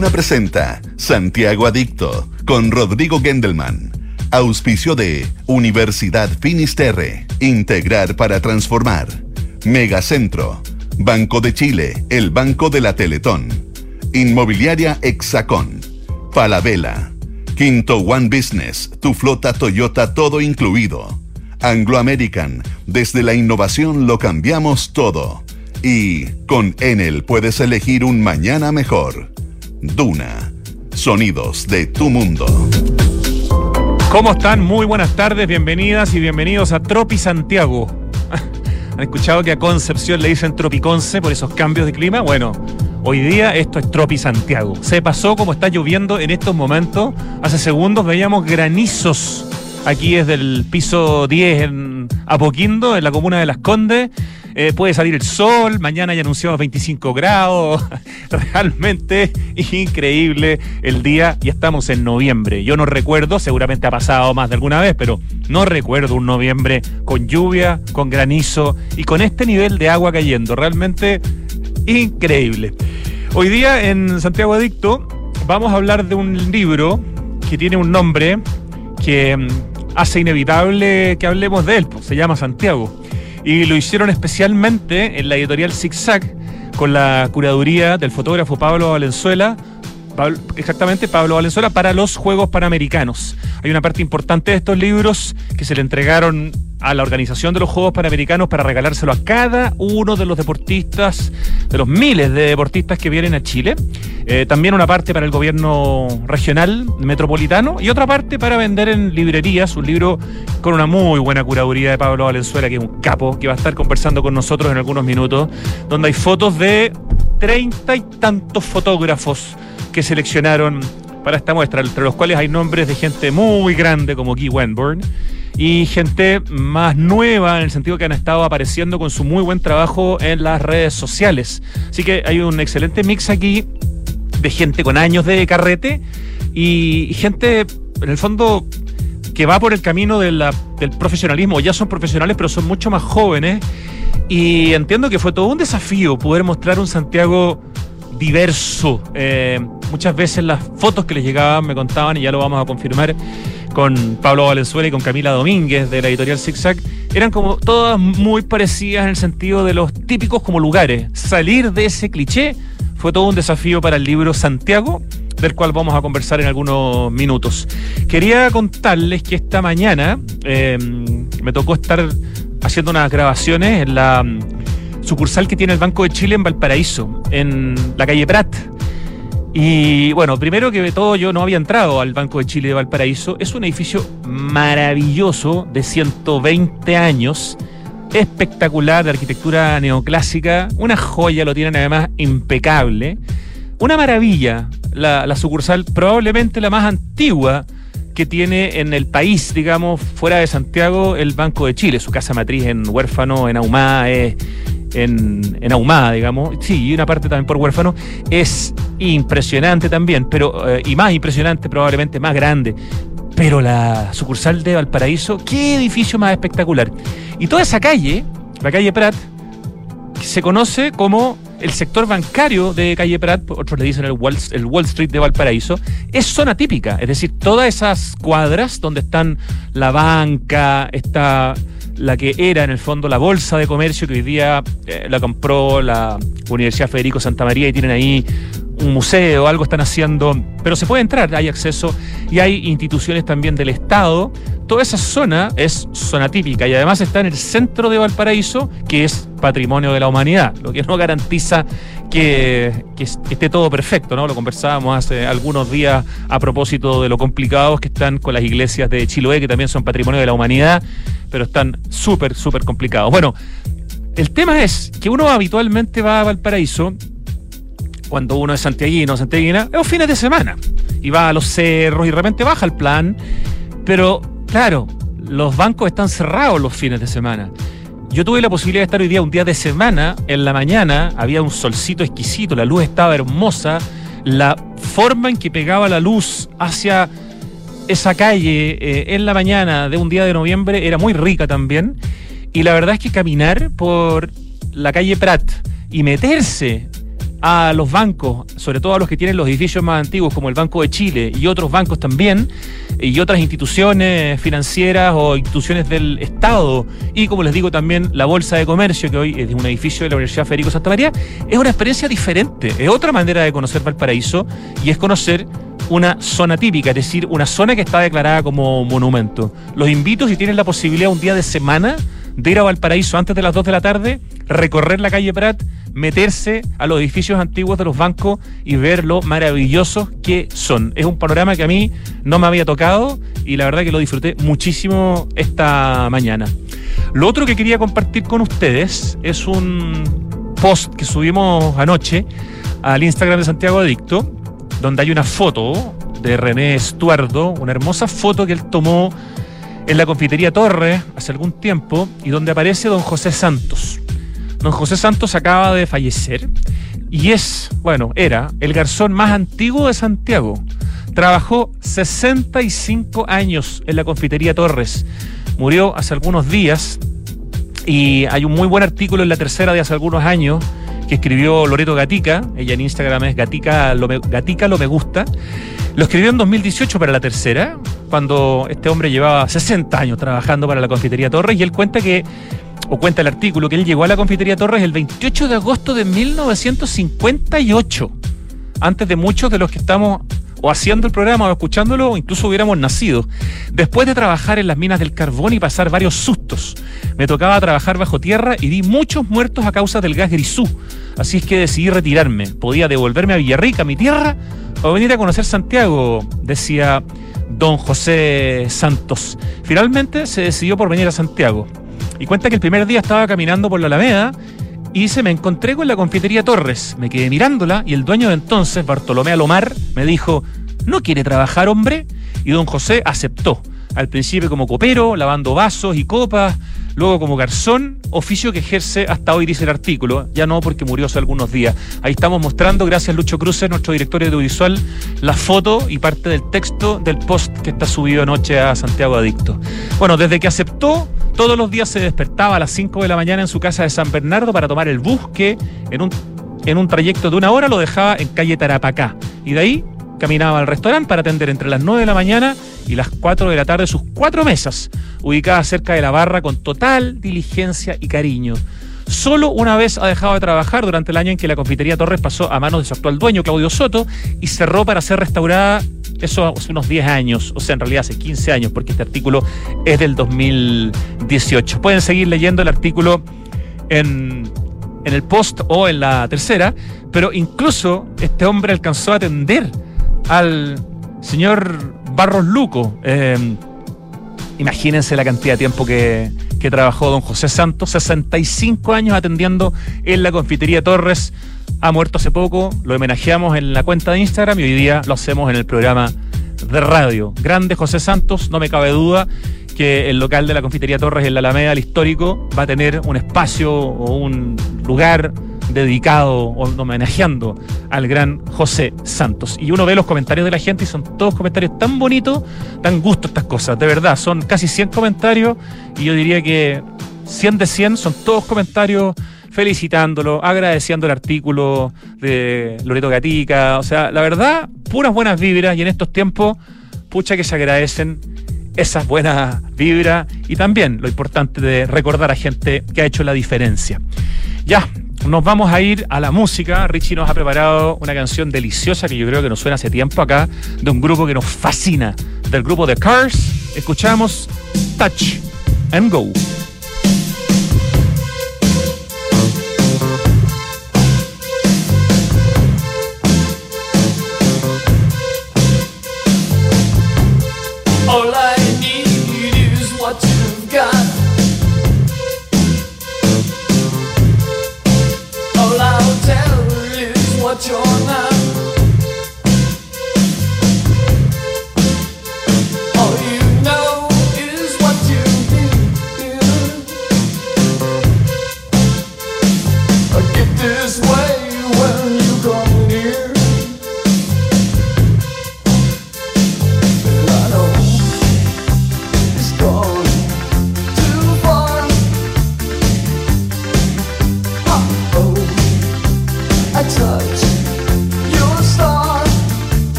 Duna presenta Santiago Adicto con Rodrigo Gendelman. Auspicio de Universidad Finisterre, integrar para transformar. Megacentro, Banco de Chile, el Banco de la Teletón. Inmobiliaria Exacón, Falabella, Quinto One Business, tu flota Toyota todo incluido. Anglo American, desde la innovación lo cambiamos todo. Y con Enel puedes elegir un mañana mejor. Duna, sonidos de tu mundo. ¿Cómo están? Muy buenas tardes, bienvenidas y bienvenidos a Tropi Santiago. ¿Han escuchado que a Concepción le dicen Tropiconce por esos cambios de clima? Bueno, hoy día esto es Tropi Santiago. Se pasó como está lloviendo en estos momentos. Hace segundos veíamos granizos aquí desde el piso 10 en Apoquindo, en la comuna de Las Condes. Puede salir el sol, mañana ya anunciamos 25 grados, realmente increíble el día, ya estamos en noviembre. Yo no recuerdo, seguramente ha pasado más de alguna vez, pero no recuerdo un noviembre con lluvia, con granizo y con este nivel de agua cayendo, realmente increíble. Hoy día en Santiago Adicto vamos a hablar de un libro que tiene un nombre que hace inevitable que hablemos de él, pues, se llama Santiago. Y lo hicieron especialmente en la editorial Zig Zag, con la curaduría del fotógrafo Pablo Valenzuela, Pablo Valenzuela, para los Juegos Panamericanos. Hay una parte importante de estos libros que se le entregaron a la organización de los Juegos Panamericanos para regalárselo a cada uno de los deportistas, de los miles de deportistas que vienen a Chile. También una parte para el gobierno regional, metropolitano, y otra parte para vender en librerías, un libro con una muy buena curaduría de Pablo Valenzuela, que es un capo, que va a estar conversando con nosotros en algunos minutos, donde hay fotos de 30 y tantos fotógrafos que seleccionaron para esta muestra, entre los cuales hay nombres de gente muy grande como Guy Wenborn y gente más nueva, en el sentido que han estado apareciendo con su muy buen trabajo en las redes sociales. Así que hay un excelente mix aquí de gente con años de carrete y gente, en el fondo, que va por el camino de del profesionalismo. Ya son profesionales, pero son mucho más jóvenes. Y entiendo que fue todo un desafío poder mostrar un Santiago diverso. Muchas veces las fotos que les llegaban me contaban, y ya lo vamos a confirmar con Pablo Valenzuela y con Camila Domínguez de la editorial Zig Zag, eran como todas muy parecidas en el sentido de los típicos como lugares. Salir de ese cliché fue todo un desafío para el libro Santiago, del cual vamos a conversar en algunos minutos. Quería contarles que esta mañana me tocó estar haciendo unas grabaciones en la sucursal que tiene el Banco de Chile en Valparaíso, en la calle Prat. Y bueno, primero que todo, yo no había entrado al Banco de Chile de Valparaíso. Es un edificio maravilloso de 120 años, espectacular, de arquitectura neoclásica, una joya, lo tienen además impecable. Una maravilla, la sucursal, probablemente la más antigua que tiene en el país, digamos, fuera de Santiago, el Banco de Chile. Su casa matriz en Huérfano, en Ahumada, en Ahumada, digamos, sí, y una parte también por Huérfano, es impresionante también, pero y más impresionante, probablemente más grande. Pero la sucursal de Valparaíso, qué edificio más espectacular. Y toda esa calle, la calle Prat, que se conoce como el sector bancario de calle Prat, otros le dicen el Wall Street de Valparaíso, es zona típica, es decir, todas esas cuadras donde están la banca, está la que era en el fondo la Bolsa de Comercio, que hoy día la compró la Universidad Federico Santa María y tienen ahí un museo, algo están haciendo, pero se puede entrar, hay acceso y hay instituciones también del Estado. Toda esa zona es zona típica y además está en el centro de Valparaíso, que es patrimonio de la humanidad, lo que no garantiza que esté todo perfecto, ¿no? Lo conversábamos hace algunos días a propósito de lo complicados que están con las iglesias de Chiloé, que también son patrimonio de la humanidad, pero están súper, súper complicados. Bueno, el tema es que uno habitualmente va a Valparaíso cuando uno es santiaguino o santiaguina, es fines de semana, y va a los cerros y de repente baja el plan, pero claro, los bancos están cerrados los fines de semana. Yo tuve la posibilidad de estar hoy día, un día de semana, en la mañana, había un solcito exquisito, la luz estaba hermosa, la forma en que pegaba la luz hacia esa calle en la mañana de un día de noviembre era muy rica también, y la verdad es que caminar por la calle Prat y meterse a los bancos, sobre todo a los que tienen los edificios más antiguos, como el Banco de Chile y otros bancos también, y otras instituciones financieras o instituciones del Estado, y como les digo también la Bolsa de Comercio, que hoy es un edificio de la Universidad Federico Santa María, es una experiencia diferente, es otra manera de conocer Valparaíso, y es conocer una zona típica, es decir, una zona que está declarada como monumento. Los invito, si tienen la posibilidad un día de semana, de ir a Valparaíso antes de las 2 de la tarde, recorrer la calle Prat, meterse a los edificios antiguos de los bancos y ver lo maravillosos que son. Es un panorama que a mí no me había tocado y la verdad que lo disfruté muchísimo esta mañana. Lo otro que quería compartir con ustedes es un post que subimos anoche al Instagram de Santiago Adicto, donde hay una foto de René Estuardo, una hermosa foto que él tomó en la Confitería Torres hace algún tiempo, y donde aparece don José Santos. Don José Santos acaba de fallecer y era el garzón más antiguo de Santiago. Trabajó 65 años en la Confitería Torres. Murió hace algunos días y hay un muy buen artículo en La Tercera de hace algunos años que escribió Loreto Gatica, ella en Instagram es Gatica lo me gusta, lo escribió en 2018 para La Tercera, cuando este hombre llevaba 60 años trabajando para la Confitería Torres, y él cuenta el artículo que él llegó a la Confitería Torres el 28 de agosto de 1958, antes de muchos de los que estamos o haciendo el programa o escuchándolo, o incluso hubiéramos nacido. Después de trabajar en las minas del carbón y pasar varios sustos, me tocaba trabajar bajo tierra y vi muchos muertos a causa del gas grisú, así es que decidí retirarme. Podía devolverme a Villarrica, mi tierra, o venir a conocer Santiago, decía don José Santos. Finalmente se decidió por venir a Santiago, y cuenta que el primer día estaba caminando por la Alameda y me encontré con la Confitería Torres. Me quedé mirándola y el dueño de entonces, Bartolomé Alomar, me dijo: ¿no quiere trabajar, hombre? Y don José aceptó, al principio como copero, lavando vasos y copas, luego como garzón, oficio que ejerce hasta hoy, dice el artículo, ya no porque murió hace algunos días. Ahí estamos mostrando, gracias Lucho Cruces, nuestro director audiovisual, la foto y parte del texto del post que está subido anoche a Santiago Adicto. Bueno, desde que aceptó, todos los días se despertaba a las 5 de la mañana en su casa de San Bernardo para tomar el bus, que en un trayecto de una hora lo dejaba en calle Tarapacá, y de ahí caminaba al restaurante para atender entre las 9 de la mañana y las 4 de la tarde sus 4 mesas, ubicadas cerca de la barra, con total diligencia y cariño. Solo una vez ha dejado de trabajar, durante el año en que la Confitería Torres pasó a manos de su actual dueño, Claudio Soto, y cerró para ser restaurada, eso hace unos 10 años, o sea, en realidad hace 15 años, porque este artículo es del 2018. Pueden seguir leyendo el artículo en el post o en La Tercera, pero incluso este hombre alcanzó a atender al señor Barros Luco. Imagínense la cantidad de tiempo que trabajó don José Santos, 65 años atendiendo en la Confitería Torres. Ha muerto hace poco, lo homenajeamos en la cuenta de Instagram y hoy día lo hacemos en el programa de radio. Grande José Santos, no me cabe duda que el local de la Confitería Torres en la Alameda, el histórico, va a tener un espacio o un lugar dedicado o homenajeando al gran José Santos. Y uno ve los comentarios de la gente y son todos comentarios tan bonitos, dan gusto estas cosas, de verdad, son casi 100 comentarios y yo diría que 100 de 100 son todos comentarios felicitándolo, agradeciendo el artículo de Loreto Gatica, o sea, la verdad, puras buenas vibras, y en estos tiempos, pucha que se agradecen esas buenas vibras, y también lo importante de recordar a gente que ha hecho la diferencia. Ya, nos vamos a ir a la música. Richie nos ha preparado una canción deliciosa que yo creo que nos suena hace tiempo acá, de un grupo que nos fascina, del grupo The Cars. Escuchamos Touch and Go. All I need is what you've got. What you're not. All you know is what you do.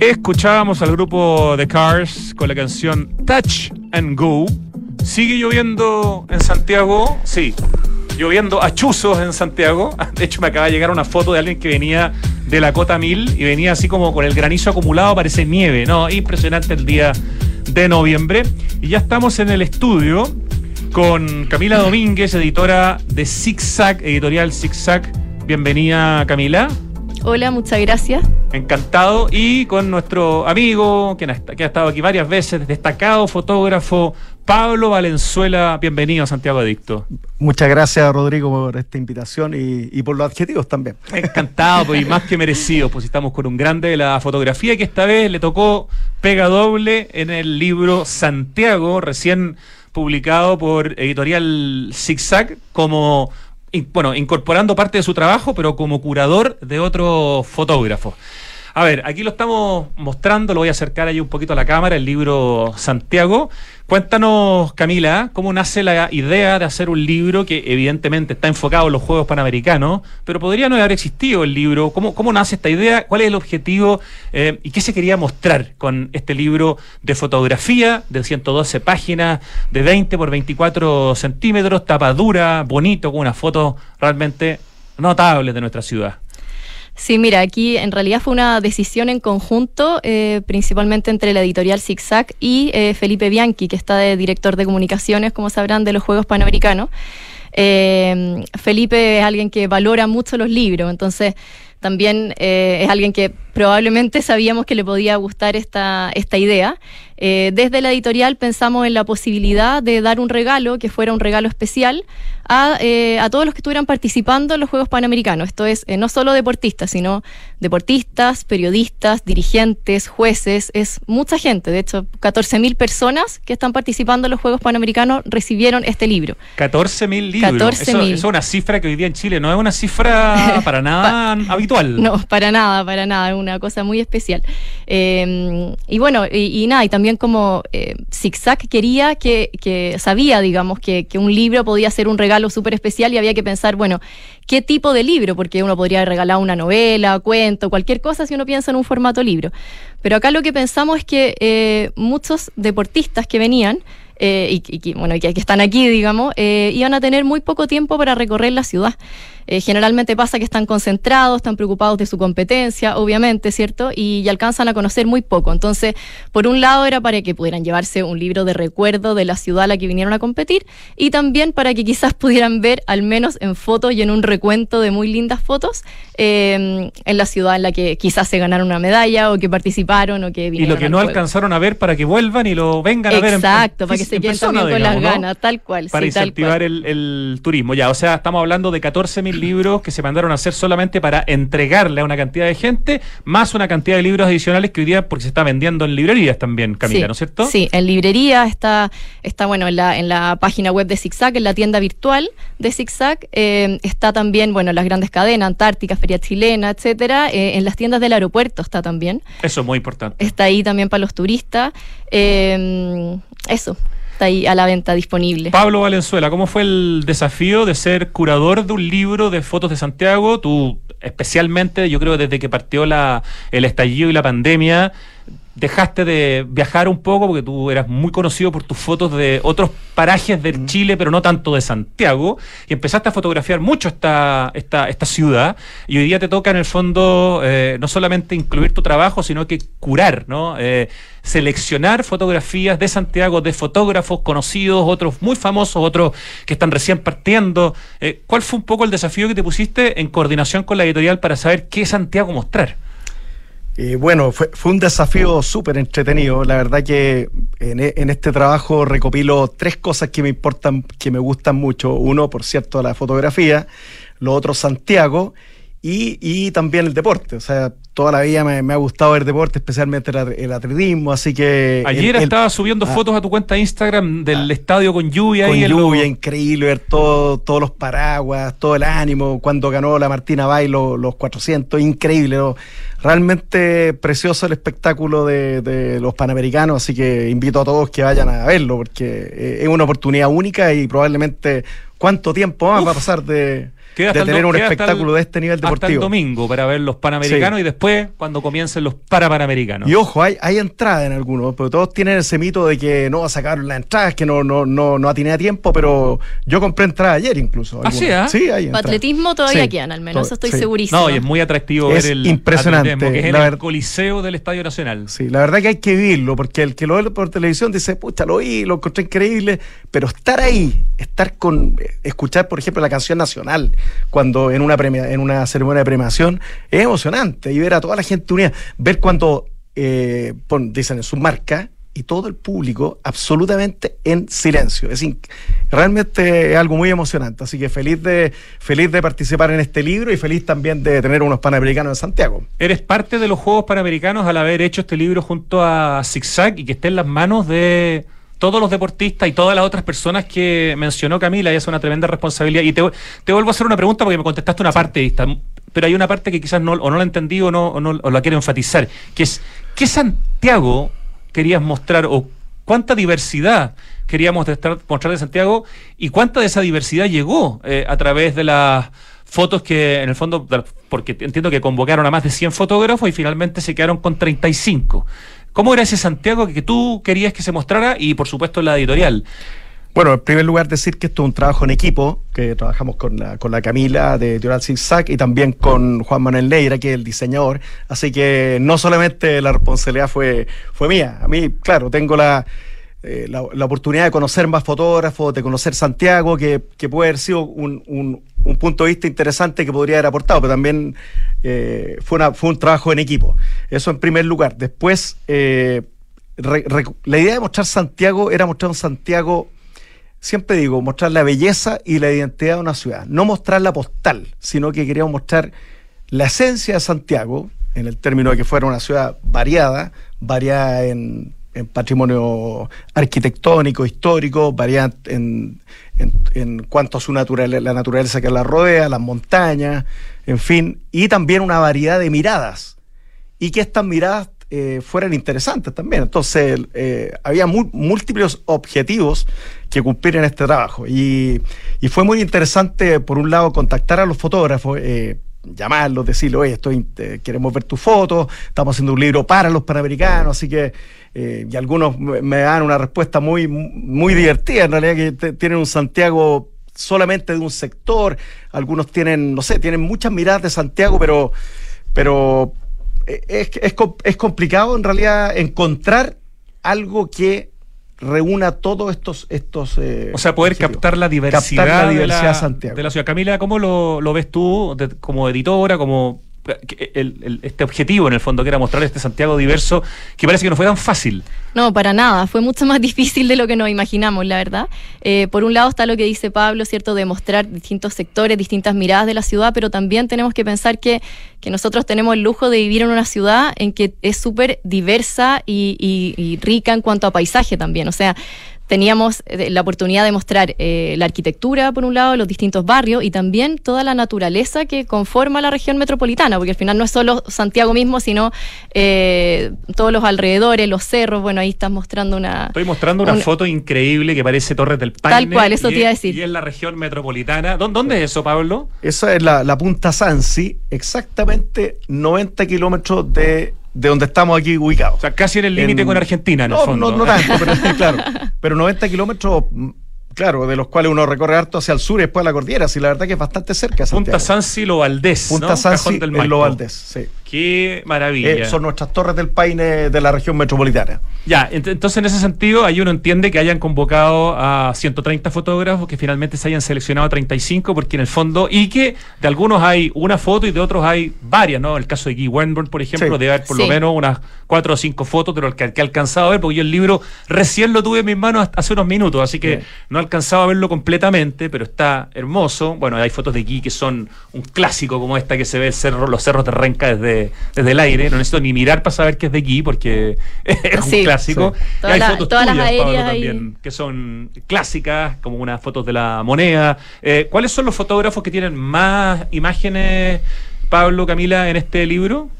Escuchábamos al grupo The Cars con la canción Touch and Go. ¿Sigue lloviendo en Santiago? Sí, lloviendo a chuzos en Santiago. De hecho, me acaba de llegar una foto de alguien que venía de la Cota 1000 y venía así como con el granizo acumulado, parece nieve. No, impresionante el día de noviembre. Y ya estamos en el estudio con Camila Domínguez, editora de Zig Zag, editorial Zig Zag. Bienvenida, Camila. Hola, muchas gracias. Encantado. Y con nuestro amigo, que ha estado aquí varias veces, destacado fotógrafo, Pablo Valenzuela. Bienvenido a Santiago Adicto. Muchas gracias, Rodrigo, por esta invitación y por los adjetivos también. Encantado, pues, y más que merecido, pues estamos con un grande de la fotografía que esta vez le tocó pega doble en el libro Santiago, recién publicado por editorial Zig Zag, como... bueno, incorporando parte de su trabajo, pero como curador de otro fotógrafo. A ver, aquí lo estamos mostrando, lo voy a acercar ahí un poquito a la cámara, el libro Santiago. Cuéntanos, Camila, cómo nace la idea de hacer un libro que evidentemente está enfocado en los Juegos Panamericanos, pero podría no haber existido el libro. ¿Cómo nace esta idea? ¿Cuál es el objetivo? ¿Y qué se quería mostrar con este libro de fotografía de 112 páginas, de 20 por 24 centímetros, tapa dura, bonito, con unas fotos realmente notables de nuestra ciudad? Sí, mira, aquí en realidad fue una decisión en conjunto, principalmente entre la editorial Zig Zag y Felipe Bianchi, que está de director de comunicaciones, como sabrán, de los Juegos Panamericanos. Felipe es alguien que valora mucho los libros, entonces también es alguien que probablemente sabíamos que le podía gustar esta idea. Desde la editorial pensamos en la posibilidad de dar un regalo, que fuera un regalo especial, a todos los que estuvieran participando en los Juegos Panamericanos. Esto es no solo deportistas, sino deportistas, periodistas, dirigentes, jueces, es mucha gente. De hecho, 14.000 personas que están participando en los Juegos Panamericanos recibieron este libro. 14.000 libros. 14.000. Eso es una cifra que hoy día en Chile no es una cifra para nada habitual. No, para nada, es una cosa muy especial. Y bueno, y nada, y también como Zig Zag quería que sabía, digamos, que un libro podía ser un regalo súper especial y había que pensar, bueno, ¿qué tipo de libro? Porque uno podría regalar una novela, cuento, cualquier cosa si uno piensa en un formato libro. Pero acá lo que pensamos es que muchos deportistas que venían y que están aquí, digamos, iban a tener muy poco tiempo para recorrer la ciudad. Generalmente pasa que están concentrados, están preocupados de su competencia, obviamente, ¿cierto? Y alcanzan a conocer muy poco. Entonces, por un lado era para que pudieran llevarse un libro de recuerdo de la ciudad a la que vinieron a competir, y también para que quizás pudieran ver, al menos en fotos y en un recuento de muy lindas fotos, en la ciudad en la que quizás se ganaron una medalla, o que participaron, o que vinieron. Y lo que no alcanzaron a ver, para que vuelvan y lo vengan a ver. Exacto, para que se queden también con las ganas, tal cual. Para incentivar el turismo. Ya, o sea, estamos hablando de 14.000 libros que se mandaron a hacer solamente para entregarle a una cantidad de gente, más una cantidad de libros adicionales que hoy día, porque se está vendiendo en librerías también, Camila, sí, ¿no es cierto? Sí, en librerías está bueno, en la página web de Zig Zag, en la tienda virtual de Zig Zag, está también, bueno, en las grandes cadenas, Antártica, Feria Chilena, etcétera, en las tiendas del aeropuerto está también. Eso es muy importante. Está ahí también para los turistas. Eso. Está ahí a la venta disponible. Pablo Valenzuela, ¿cómo fue el desafío de ser curador de un libro de fotos de Santiago? Tú, especialmente, yo creo, desde que partió el estallido y la pandemia, dejaste de viajar un poco porque tú eras muy conocido por tus fotos de otros parajes de Chile, pero no tanto de Santiago, y empezaste a fotografiar mucho esta ciudad, y hoy día te toca en el fondo no solamente incluir tu trabajo, sino que curar, ¿no? Seleccionar fotografías de Santiago, de fotógrafos conocidos, otros muy famosos, otros que están recién partiendo. ¿Cuál fue un poco el desafío que te pusiste en coordinación con la editorial para saber qué Santiago mostrar? Bueno, fue un desafío súper entretenido. La verdad que en este trabajo recopilo tres cosas que me importan, que me gustan mucho. Uno, por cierto, la fotografía, lo otro, Santiago, y también el deporte. O sea, toda la vida me ha gustado el deporte, especialmente el atletismo, así que... Ayer estaba subiendo fotos a tu cuenta de Instagram del estadio con lluvia. Con lluvia, increíble, ver todos los paraguas, todo el ánimo, cuando ganó la Martina Bay los 400, increíble, ¿no? Realmente precioso el espectáculo de los Panamericanos, así que invito a todos que vayan a verlo, porque es una oportunidad única y probablemente cuánto tiempo más va a pasar de tener un espectáculo de este nivel deportivo. Hasta el domingo para ver los Panamericanos, sí. Y después, cuando comiencen los Parapanamericanos. Y ojo, hay entrada en algunos, pero todos tienen ese mito de que no sacaron las entradas, que no atiné a tiempo, pero yo compré entrada ayer incluso. ¿Ah, sí? Sí, hay entrada. Atletismo todavía quedan, al menos, estoy segurísimo. No, y es muy atractivo ver el impresionante atletismo, que es el coliseo del Estadio Nacional. Sí, la verdad que hay que vivirlo, porque el que lo ve por televisión dice, pucha, lo vi, lo encontré increíble, pero estar ahí, escuchar, por ejemplo, la canción nacional, cuando en una ceremonia de premiación, es emocionante, y ver a toda la gente unida, ver cuando dicen en su marca y todo el público absolutamente en silencio. Realmente es algo muy emocionante, así que feliz de participar en este libro y feliz también de tener unos Panamericanos en Santiago. Eres parte de los Juegos Panamericanos al haber hecho este libro junto a Zig Zag y que esté en las manos de todos los deportistas y todas las otras personas que mencionó Camila, y es una tremenda responsabilidad. Y te vuelvo a hacer una pregunta porque me contestaste una parte distinta, pero hay una parte que quizás no la entendí o la quiero enfatizar, que es, ¿qué Santiago querías mostrar o cuánta diversidad queríamos mostrar de Santiago y cuánta de esa diversidad llegó a través de las fotos que, en el fondo, porque entiendo que convocaron a más de 100 fotógrafos y finalmente se quedaron con 35? ¿Cómo era ese Santiago que tú querías que se mostrara y, por supuesto, la editorial? Bueno, en primer lugar decir que esto es un trabajo en equipo, que trabajamos con la Camila de Editorial Zig Zag y también con Juan Manuel Neira, que es el diseñador, así que no solamente la responsabilidad fue mía. A mí, claro, tengo la la oportunidad de conocer más fotógrafos, de conocer Santiago, que puede haber sido un punto de vista interesante que podría haber aportado, pero también fue un trabajo en equipo. Eso en primer lugar. Después, la idea de mostrar Santiago era mostrar un Santiago, siempre digo, mostrar la belleza y la identidad de una ciudad. No mostrar la postal, sino que queríamos mostrar la esencia de Santiago, en el término de que fuera una ciudad variada en patrimonio arquitectónico, histórico, variada en cuanto a su naturaleza, la naturaleza que la rodea, las montañas, en fin, y también una variedad de miradas, y que estas miradas fueran interesantes también. Entonces había múltiples objetivos que cumplir en este trabajo, y fue muy interesante, por un lado, contactar a los fotógrafos, llamarlos, decirles, oye, queremos ver tus fotos, estamos haciendo un libro para los Panamericanos, así que y algunos me dan una respuesta muy, muy divertida, en realidad, que tienen un Santiago solamente de un sector, algunos tienen, no sé, tienen muchas miradas de Santiago, pero es complicado en realidad encontrar algo que reúna todos estos o sea, poder captar la diversidad de Santiago, de la ciudad. Camila, ¿cómo lo ves tú como editora, como este objetivo, en el fondo, que era mostrar este Santiago diverso, que parece que no fue tan fácil? No, para nada, fue mucho más difícil de lo que nos imaginamos, la verdad. Por un lado está lo que dice Pablo, ¿cierto?, de mostrar distintos sectores, distintas miradas de la ciudad, pero también tenemos que pensar que nosotros tenemos el lujo de vivir en una ciudad en que es súper diversa y rica en cuanto a paisaje también, o sea, teníamos la oportunidad de mostrar la arquitectura, por un lado, los distintos barrios, y también toda la naturaleza que conforma la región metropolitana, porque al final no es solo Santiago mismo, sino todos los alrededores, los cerros. Bueno, ahí estás mostrando una foto increíble que parece Torres del Paine. Tal cual, eso te iba a decir. Y es la región metropolitana. ¿Dónde es eso, Pablo? Esa es la Punta Sansi, exactamente 90 kilómetros de donde estamos aquí ubicados. O sea, casi en el límite con Argentina, en el fondo. No tanto, pero claro. Pero 90 kilómetros, claro, de los cuales uno recorre harto hacia el sur y después a la cordillera, así la verdad que es bastante cerca. Punta Sansi, Lo Valdés, Punta Sansi, Lo Valdés, sí. Qué maravilla. Son nuestras Torres del Paine de la región metropolitana. Ya, entonces en ese sentido, ahí uno entiende que hayan convocado a 130 fotógrafos, que finalmente se hayan seleccionado 35, porque en el fondo, y que de algunos hay una foto y de otros hay varias, ¿no? El caso de Guy Wenborn, por ejemplo, sí, debe haber por lo menos unas 4 o 5 fotos, pero el que he alcanzado a ver, porque yo el libro recién lo tuve en mis manos hace unos minutos, así que no he alcanzado a verlo completamente, pero está hermoso. Bueno, hay fotos de Guy que son un clásico, como esta que se ve los cerros de Renca desde el aire, no necesito ni mirar para saber que es de Guy, porque es un clásico. Sí. Y hay fotos tuyas, Pablo, también, que son clásicas, como unas fotos de La Moneda. ¿Cuáles son los fotógrafos que tienen más imágenes, Pablo, Camila, en este libro?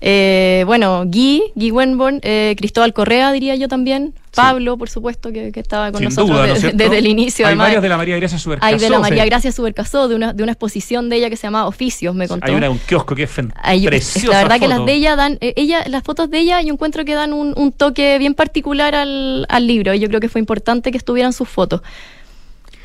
Bueno, Guy Wenborn, Cristóbal Correa, diría yo también. Pablo, por supuesto, que estaba con nosotros desde el inicio. Hay varios de la María Gracia Subercaseaux. Hay de la María Gracia Subercaseaux, de una exposición de ella que se llama Oficios, me contó. Hay un kiosco que es preciosa. La verdad que las de ella las fotos de ella yo encuentro que dan un toque bien particular al libro, y yo creo que fue importante que estuvieran sus fotos.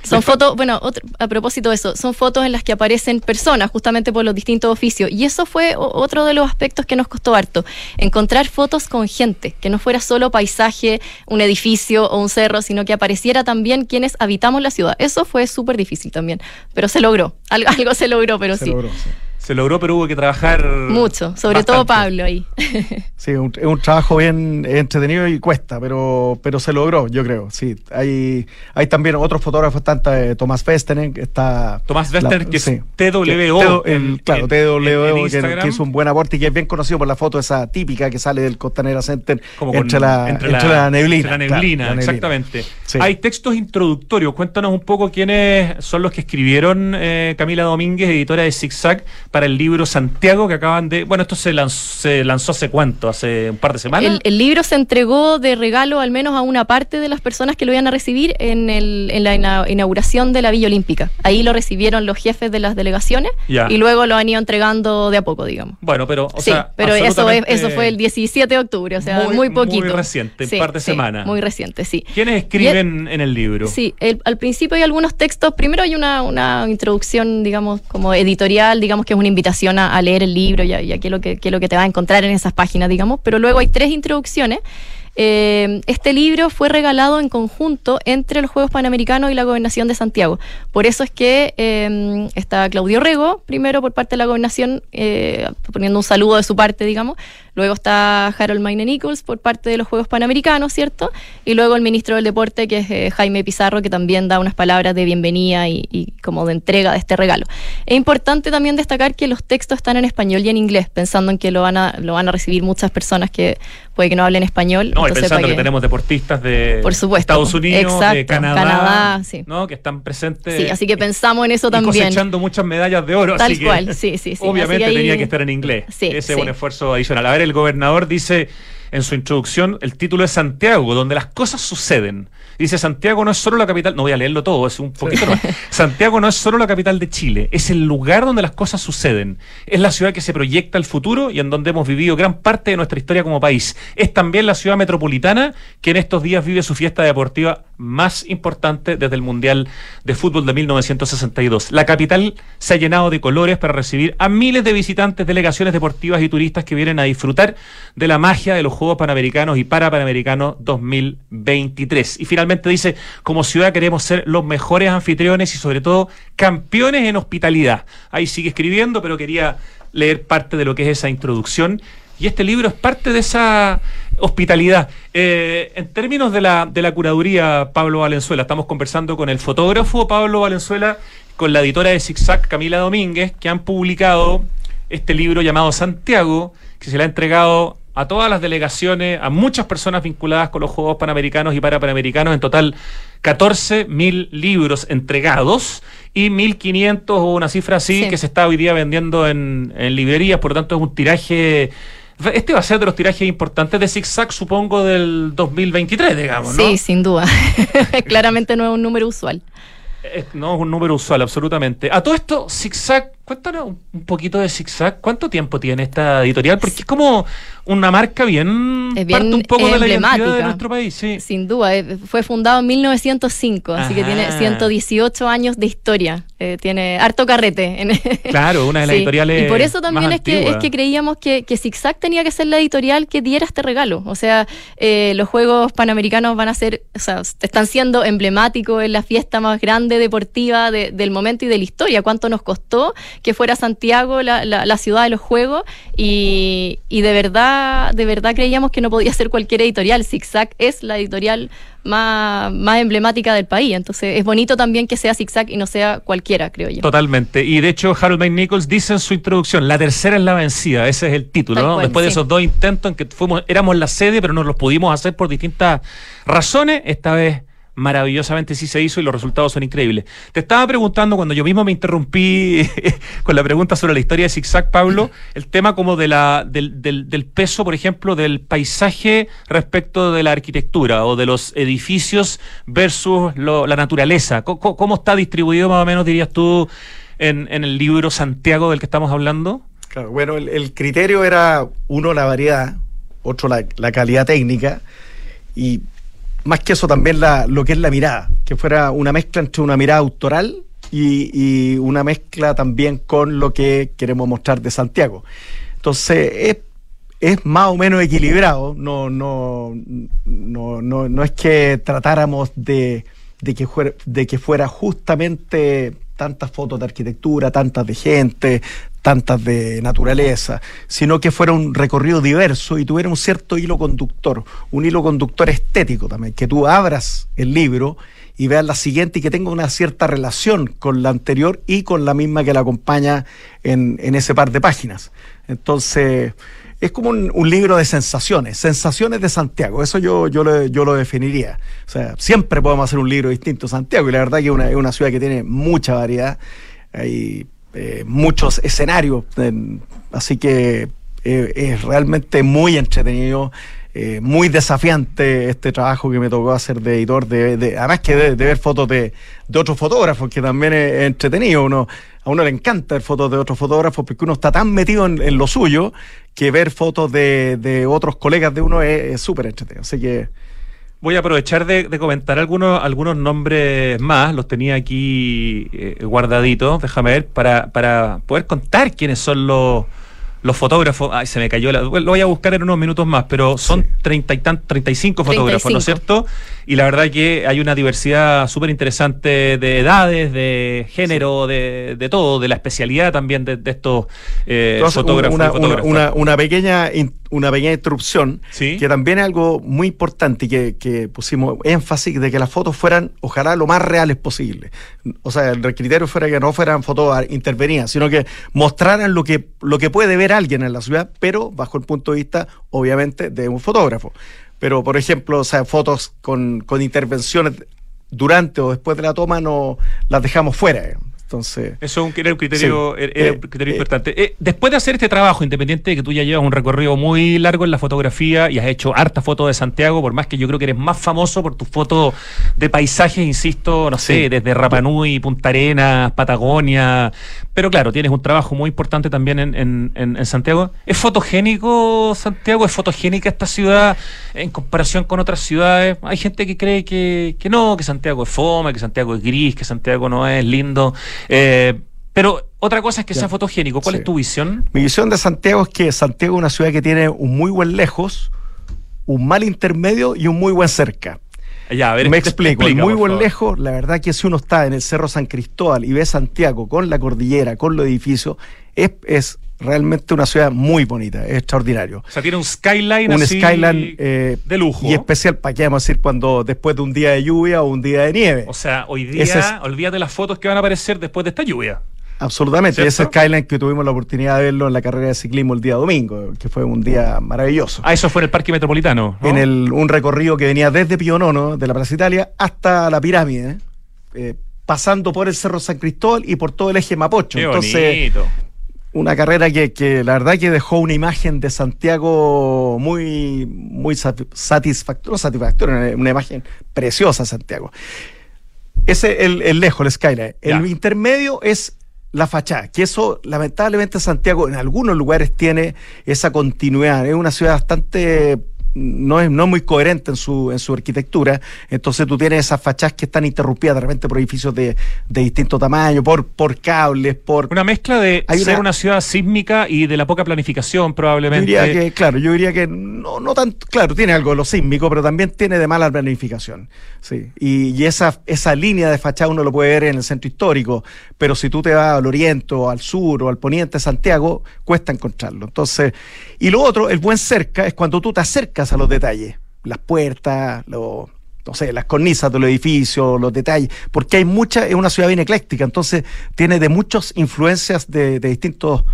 Son fotos, bueno, a propósito de eso, son fotos en las que aparecen personas justamente por los distintos oficios, y eso fue otro de los aspectos que nos costó harto, encontrar fotos con gente, que no fuera solo paisaje, un edificio o un cerro, sino que apareciera también quienes habitamos la ciudad. Eso fue súper difícil también, pero se logró, algo se logró, pero sí. Se logró, pero hubo que trabajar mucho, sobre bastante. Todo Pablo ahí. Sí, es un trabajo bien entretenido y cuesta, pero se logró, yo creo. Sí, hay también otros fotógrafos, tanto Tomás Westenen, que es TWO. Claro, TWO, que hizo un buen aporte y que es bien conocido por la foto esa típica que sale del Costanera Center entre la neblina. Claro, exactamente. Sí. Hay textos introductorios. Cuéntanos un poco quiénes son los que escribieron, Camila Domínguez, editora de Zig Zag, para el libro Santiago, que acaban de... Bueno, esto se lanzó hace cuánto, hace un par de semanas. El libro se entregó de regalo al menos a una parte de las personas que lo iban a recibir en la inauguración de la Villa Olímpica. Ahí lo recibieron los jefes de las delegaciones y luego lo han ido entregando de a poco, digamos. Bueno, pero... pero eso fue el 17 de octubre, o sea, muy poquito. Muy reciente, un par de semanas. Muy reciente, sí. ¿Quiénes escriben en el libro? Sí, al principio hay algunos textos. Primero hay una introducción, digamos, como editorial, digamos, que es una invitación a leer el libro y a qué es lo que te vas a encontrar en esas páginas, digamos, pero luego hay 3 introducciones Este libro fue regalado en conjunto entre los Juegos Panamericanos y la Gobernación de Santiago. Por eso es que está Claudio Rego, primero por parte de la Gobernación, poniendo un saludo de su parte, digamos. Luego está Harold Mayne Nichols por parte de los Juegos Panamericanos, ¿cierto? Y luego el ministro del Deporte, que es Jaime Pizarro, que también da unas palabras de bienvenida y como de entrega de este regalo. Es importante también destacar que los textos están en español y en inglés, pensando en que lo van a recibir muchas personas que puede que no hablen español. No, y pensando que tenemos deportistas de Estados Unidos, exacto, de Canadá, sí, ¿no? Que están presentes. Sí, así que pensamos en eso también. Cosechando muchas medallas de oro. Tal así cual, que, sí. Obviamente ahí tenía que estar en inglés. Sí, ese es un esfuerzo adicional. A ver, el gobernador dice en su introducción, el título es Santiago, donde las cosas suceden. Dice, Santiago no es solo la capital, no voy a leerlo todo, es un poquito más. Santiago no es solo la capital de Chile, es el lugar donde las cosas suceden. Es la ciudad que se proyecta al futuro y en donde hemos vivido gran parte de nuestra historia como país. Es también la ciudad metropolitana que en estos días vive su fiesta deportiva más importante desde el Mundial de Fútbol de 1962. La capital se ha llenado de colores para recibir a miles de visitantes, delegaciones deportivas y turistas que vienen a disfrutar de la magia de los Juegos Panamericanos y Parapanamericanos 2023. Y finalmente dice, como ciudad queremos ser los mejores anfitriones y sobre todo campeones en hospitalidad. Ahí sigue escribiendo, pero quería leer parte de lo que es esa introducción. Y este libro es parte de esa hospitalidad. En términos de la curaduría, Pablo Valenzuela, estamos conversando con el fotógrafo Pablo Valenzuela, con la editora de Zig Zag, Camila Domínguez, que han publicado este libro llamado Santiago, que se le ha entregado a todas las delegaciones, a muchas personas vinculadas con los Juegos Panamericanos y Parapanamericanos, en total 14.000 libros entregados y 1.500 o una cifra así que se está hoy día vendiendo en librerías, por lo tanto es un tiraje. Este va a ser de los tirajes importantes de Zig Zag, supongo, del 2023, digamos, ¿no? Sí, sin duda. Claramente no es un número usual. No es un número usual, absolutamente. A todo esto, Zig Zag, cuéntanos un poquito de Zig Zag. ¿Cuánto tiempo tiene esta editorial? Porque es como una marca bien parte un poco de la identidad de nuestro país. Sí. Sin duda. Fue fundado en 1905, así que tiene 118 años de historia. Tiene harto carrete. Claro, una de las editoriales. Y por eso también es que creíamos que Zig Zag tenía que ser la editorial que diera este regalo. O sea, los Juegos Panamericanos van a ser, o sea, están siendo emblemáticos en la fiesta más grande deportiva del momento y de la historia. ¿Cuánto nos costó que fuera Santiago la ciudad de los Juegos? Y de verdad creíamos que no podía ser cualquier editorial. Zig Zag es la editorial más emblemática del país, entonces es bonito también que sea Zig Zag y no sea cualquiera, creo yo. Totalmente, y de hecho Harold Mayne Nichols dice en su introducción, la tercera es la vencida, ese es el título, ¿no? Después de esos dos intentos en que éramos la sede pero no los pudimos hacer por distintas razones, esta vez maravillosamente sí se hizo y los resultados son increíbles. Te estaba preguntando, cuando yo mismo me interrumpí con la pregunta sobre la historia de Zig Zag, Pablo, el tema como del peso, por ejemplo, del paisaje respecto de la arquitectura o de los edificios versus la naturaleza. ¿Cómo está distribuido más o menos, dirías tú, en el libro Santiago del que estamos hablando? Claro, bueno, el criterio era, uno, la variedad, otro, la calidad técnica y más que eso también lo que es la mirada, que fuera una mezcla entre una mirada autoral y una mezcla también con lo que queremos mostrar de Santiago. Entonces es más o menos equilibrado, no es que tratáramos de que fuera justamente tantas fotos de arquitectura, tantas de gente, tantas de naturaleza, sino que fuera un recorrido diverso y tuviera un cierto hilo conductor, un hilo conductor estético también, que tú abras el libro y veas la siguiente y que tenga una cierta relación con la anterior y con la misma que la acompaña en ese par de páginas. Entonces, es como un libro de sensaciones de Santiago, eso yo lo definiría. O sea, siempre podemos hacer un libro distinto de Santiago, y la verdad que es una ciudad que tiene mucha variedad, hay muchos escenarios, así que es realmente muy entretenido, muy desafiante este trabajo que me tocó hacer de editor, además que de ver fotos de otros fotógrafos, que también es entretenido. A uno le encanta ver fotos de otros fotógrafos porque uno está tan metido en lo suyo que ver fotos de otros colegas de uno es súper entretenido. Así que voy a aprovechar de comentar algunos nombres más, los tenía aquí guardaditos, déjame ver, para poder contar quiénes son los los fotógrafos, ay, se me cayó, lo voy a buscar en unos minutos más, pero son 35 fotógrafos, ¿no es cierto? Y la verdad que hay una diversidad súper interesante de edades, de género, de todo, de la especialidad también de estos fotógrafos. Una pequeña interrupción, que también es algo muy importante y que pusimos énfasis de que las fotos fueran, ojalá, lo más reales posible. O sea, el criterio fuera que no fueran fotos intervenidas, sino que mostraran lo que puede ver alguien en la ciudad, pero bajo el punto de vista, obviamente, de un fotógrafo. Pero, por ejemplo, o sea, fotos con intervenciones durante o después de la toma no las dejamos fuera. Entonces, eso era un criterio, criterio importante. Después de hacer este trabajo, independiente de que tú ya llevas un recorrido muy largo en la fotografía y has hecho hartas fotos de Santiago, por más que yo creo que eres más famoso por tus fotos de paisajes, insisto, no sé, desde Rapa Nui, Punta Arenas, Patagonia, pero claro, tienes un trabajo muy importante también en Santiago. ¿Es fotogénico Santiago? ¿Es fotogénica esta ciudad en comparación con otras ciudades? Hay gente que cree que no, que Santiago es fome, que Santiago es gris, que Santiago no es lindo. Pero otra cosa es que sea fotogénico. ¿Cuál es tu visión? Mi visión de Santiago es que Santiago es una ciudad que tiene un muy buen lejos, un mal intermedio y un muy buen cerca. Ya, a ver, me explico. El muy buen lejos, la verdad que si uno está en el Cerro San Cristóbal y ve Santiago con la cordillera, con los edificios, es realmente una ciudad muy bonita, es extraordinario. O sea, tiene un skyline, de lujo. Y especial, para qué vamos a decir, cuando después de un día de lluvia o un día de nieve. O sea, hoy día, olvídate las fotos que van a aparecer después de esta lluvia. Absolutamente, ¿cierto? Ese skyline que tuvimos la oportunidad de verlo en la carrera de ciclismo el día domingo, que fue un día maravilloso. Ah, eso fue en el Parque Metropolitano, ¿no? En un recorrido que venía desde Pionono, de la Plaza Italia, hasta la pirámide, pasando por el Cerro San Cristóbal y por todo el eje Mapocho. Qué entonces, bonito. Una carrera que la verdad que dejó una imagen de Santiago muy, muy satisfactoria, una imagen preciosa de Santiago. Ese es el lejos, el skyline. El intermedio es la fachada, que eso lamentablemente Santiago en algunos lugares tiene esa continuidad. Es una ciudad bastante no es muy coherente en su arquitectura, entonces tú tienes esas fachadas que están interrumpidas de repente por edificios de distinto tamaño, por cables, por... Una mezcla de ser una ciudad sísmica y de la poca planificación, probablemente. Yo diría que no tanto, claro, tiene algo de lo sísmico, pero también tiene de mala planificación, sí. Y esa línea de fachada uno lo puede ver en el centro histórico, pero si tú te vas al oriente o al sur o al poniente de Santiago, cuesta encontrarlo. Entonces, y lo otro, el buen cerca, es cuando tú te acercas a los detalles, las puertas, las cornisas de los edificios, los detalles, porque es una ciudad bien ecléctica, entonces tiene de muchas influencias de distintos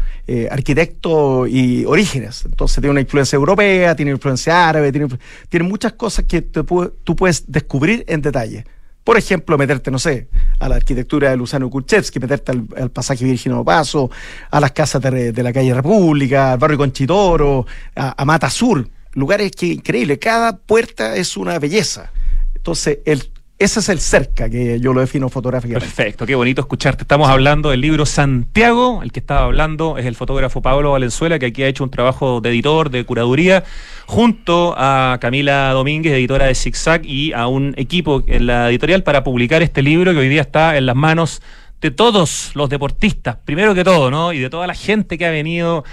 arquitectos y orígenes, entonces tiene una influencia europea, tiene influencia árabe, tiene muchas cosas que tú puedes descubrir en detalle. Por ejemplo, meterte, no sé, a la arquitectura de Luciano Kulchevsky, meterte al pasaje Virginiano Paso, a las casas de la calle República, al barrio Conchitoro, a Mata Sur. Lugares que increíble, cada puerta es una belleza. Entonces, ese es el cerca que yo lo defino fotográficamente. Perfecto, qué bonito escucharte. Estamos hablando del libro Santiago, el que estaba hablando es el fotógrafo Pablo Valenzuela, que aquí ha hecho un trabajo de editor, de curaduría, junto a Camila Domínguez, editora de Zig Zag, y a un equipo en la editorial para publicar este libro que hoy día está en las manos de todos los deportistas, primero que todo, ¿no? Y de toda la gente que ha venido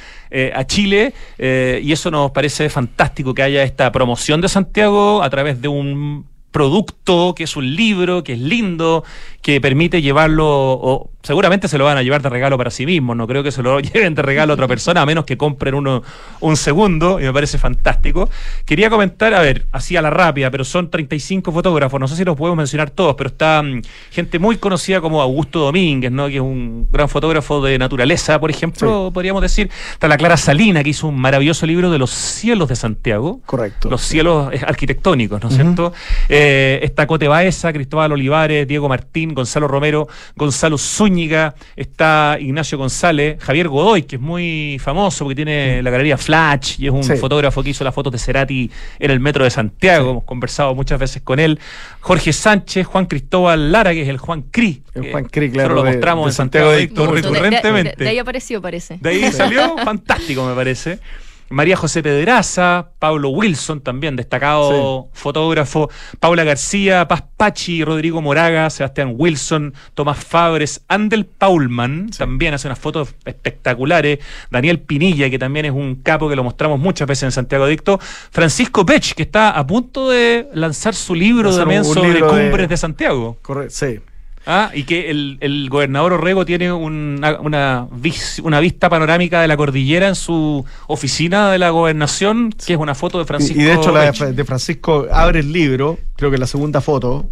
a Chile, y eso nos parece fantástico que haya esta promoción de Santiago a través de un producto que es un libro, que es lindo, que permite llevarlo, o seguramente se lo van a llevar de regalo para sí mismos, no creo que se lo lleven de regalo a otra persona, a menos que compren uno un segundo, y me parece fantástico. Quería comentar, a ver, así a la rápida, pero son 35 fotógrafos, no sé si los podemos mencionar todos, pero está gente muy conocida como Augusto Domínguez, ¿no? Que es un gran fotógrafo de naturaleza, por ejemplo, podríamos decir. Está la Clara Salina, que hizo un maravilloso libro de los cielos de Santiago. Correcto. Los cielos arquitectónicos, ¿no es cierto? Está Cote Baeza, Cristóbal Olivares, Diego Martín, Gonzalo Romero, Gonzalo Zúñiga, está Ignacio González, Javier Godoy, que es muy famoso porque tiene la galería Flash y es un fotógrafo que hizo las fotos de Cerati en el metro de Santiago, hemos conversado muchas veces con él, Jorge Sánchez, Juan Cristóbal Lara, que es el Juan Cri. El Juan Cri, claro. Nosotros lo mostramos en Santiago Adicto recurrentemente. De ahí apareció, parece. De ahí salió, fantástico, me parece. María José Pedraza, Pablo Wilson, también destacado fotógrafo, Paula García, Paz Pachi, Rodrigo Moraga, Sebastián Wilson, Tomás Fabres, Andel Paulman, también hace unas fotos espectaculares, Daniel Pinilla, que también es un capo que lo mostramos muchas veces en Santiago Adicto, Francisco Pech, que está a punto de lanzar su libro también sobre cumbres de Santiago. Correcto, sí. Ah, y que el gobernador Orrego tiene una vista panorámica de la cordillera en su oficina de la gobernación, que es una foto de Francisco. Y de hecho la de Francisco abre el libro, creo que la segunda foto,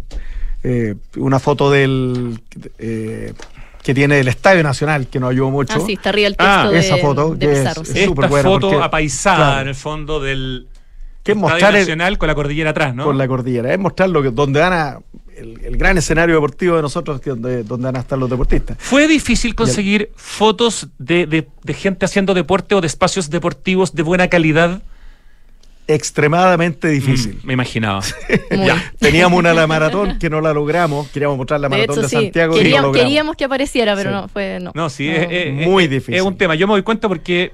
una foto del que tiene el Estadio Nacional, que nos ayudó mucho. Ah, sí, está arriba el texto de esa foto, de Pizarro. Es súper buena. Esta foto apaisada, claro, en el fondo del Estadio Nacional con la cordillera atrás, ¿no? Con la cordillera, es mostrar lo que, donde van a... El gran escenario deportivo de nosotros, donde van a estar los deportistas. ¿Fue difícil conseguir fotos de gente haciendo deporte o de espacios deportivos de buena calidad? Extremadamente difícil. Me imaginaba. Teníamos una la maratón que no la logramos. Queríamos mostrar la maratón de Santiago. Queríamos que apareciera, pero no. Es muy difícil. Es un tema. Yo me doy cuenta porque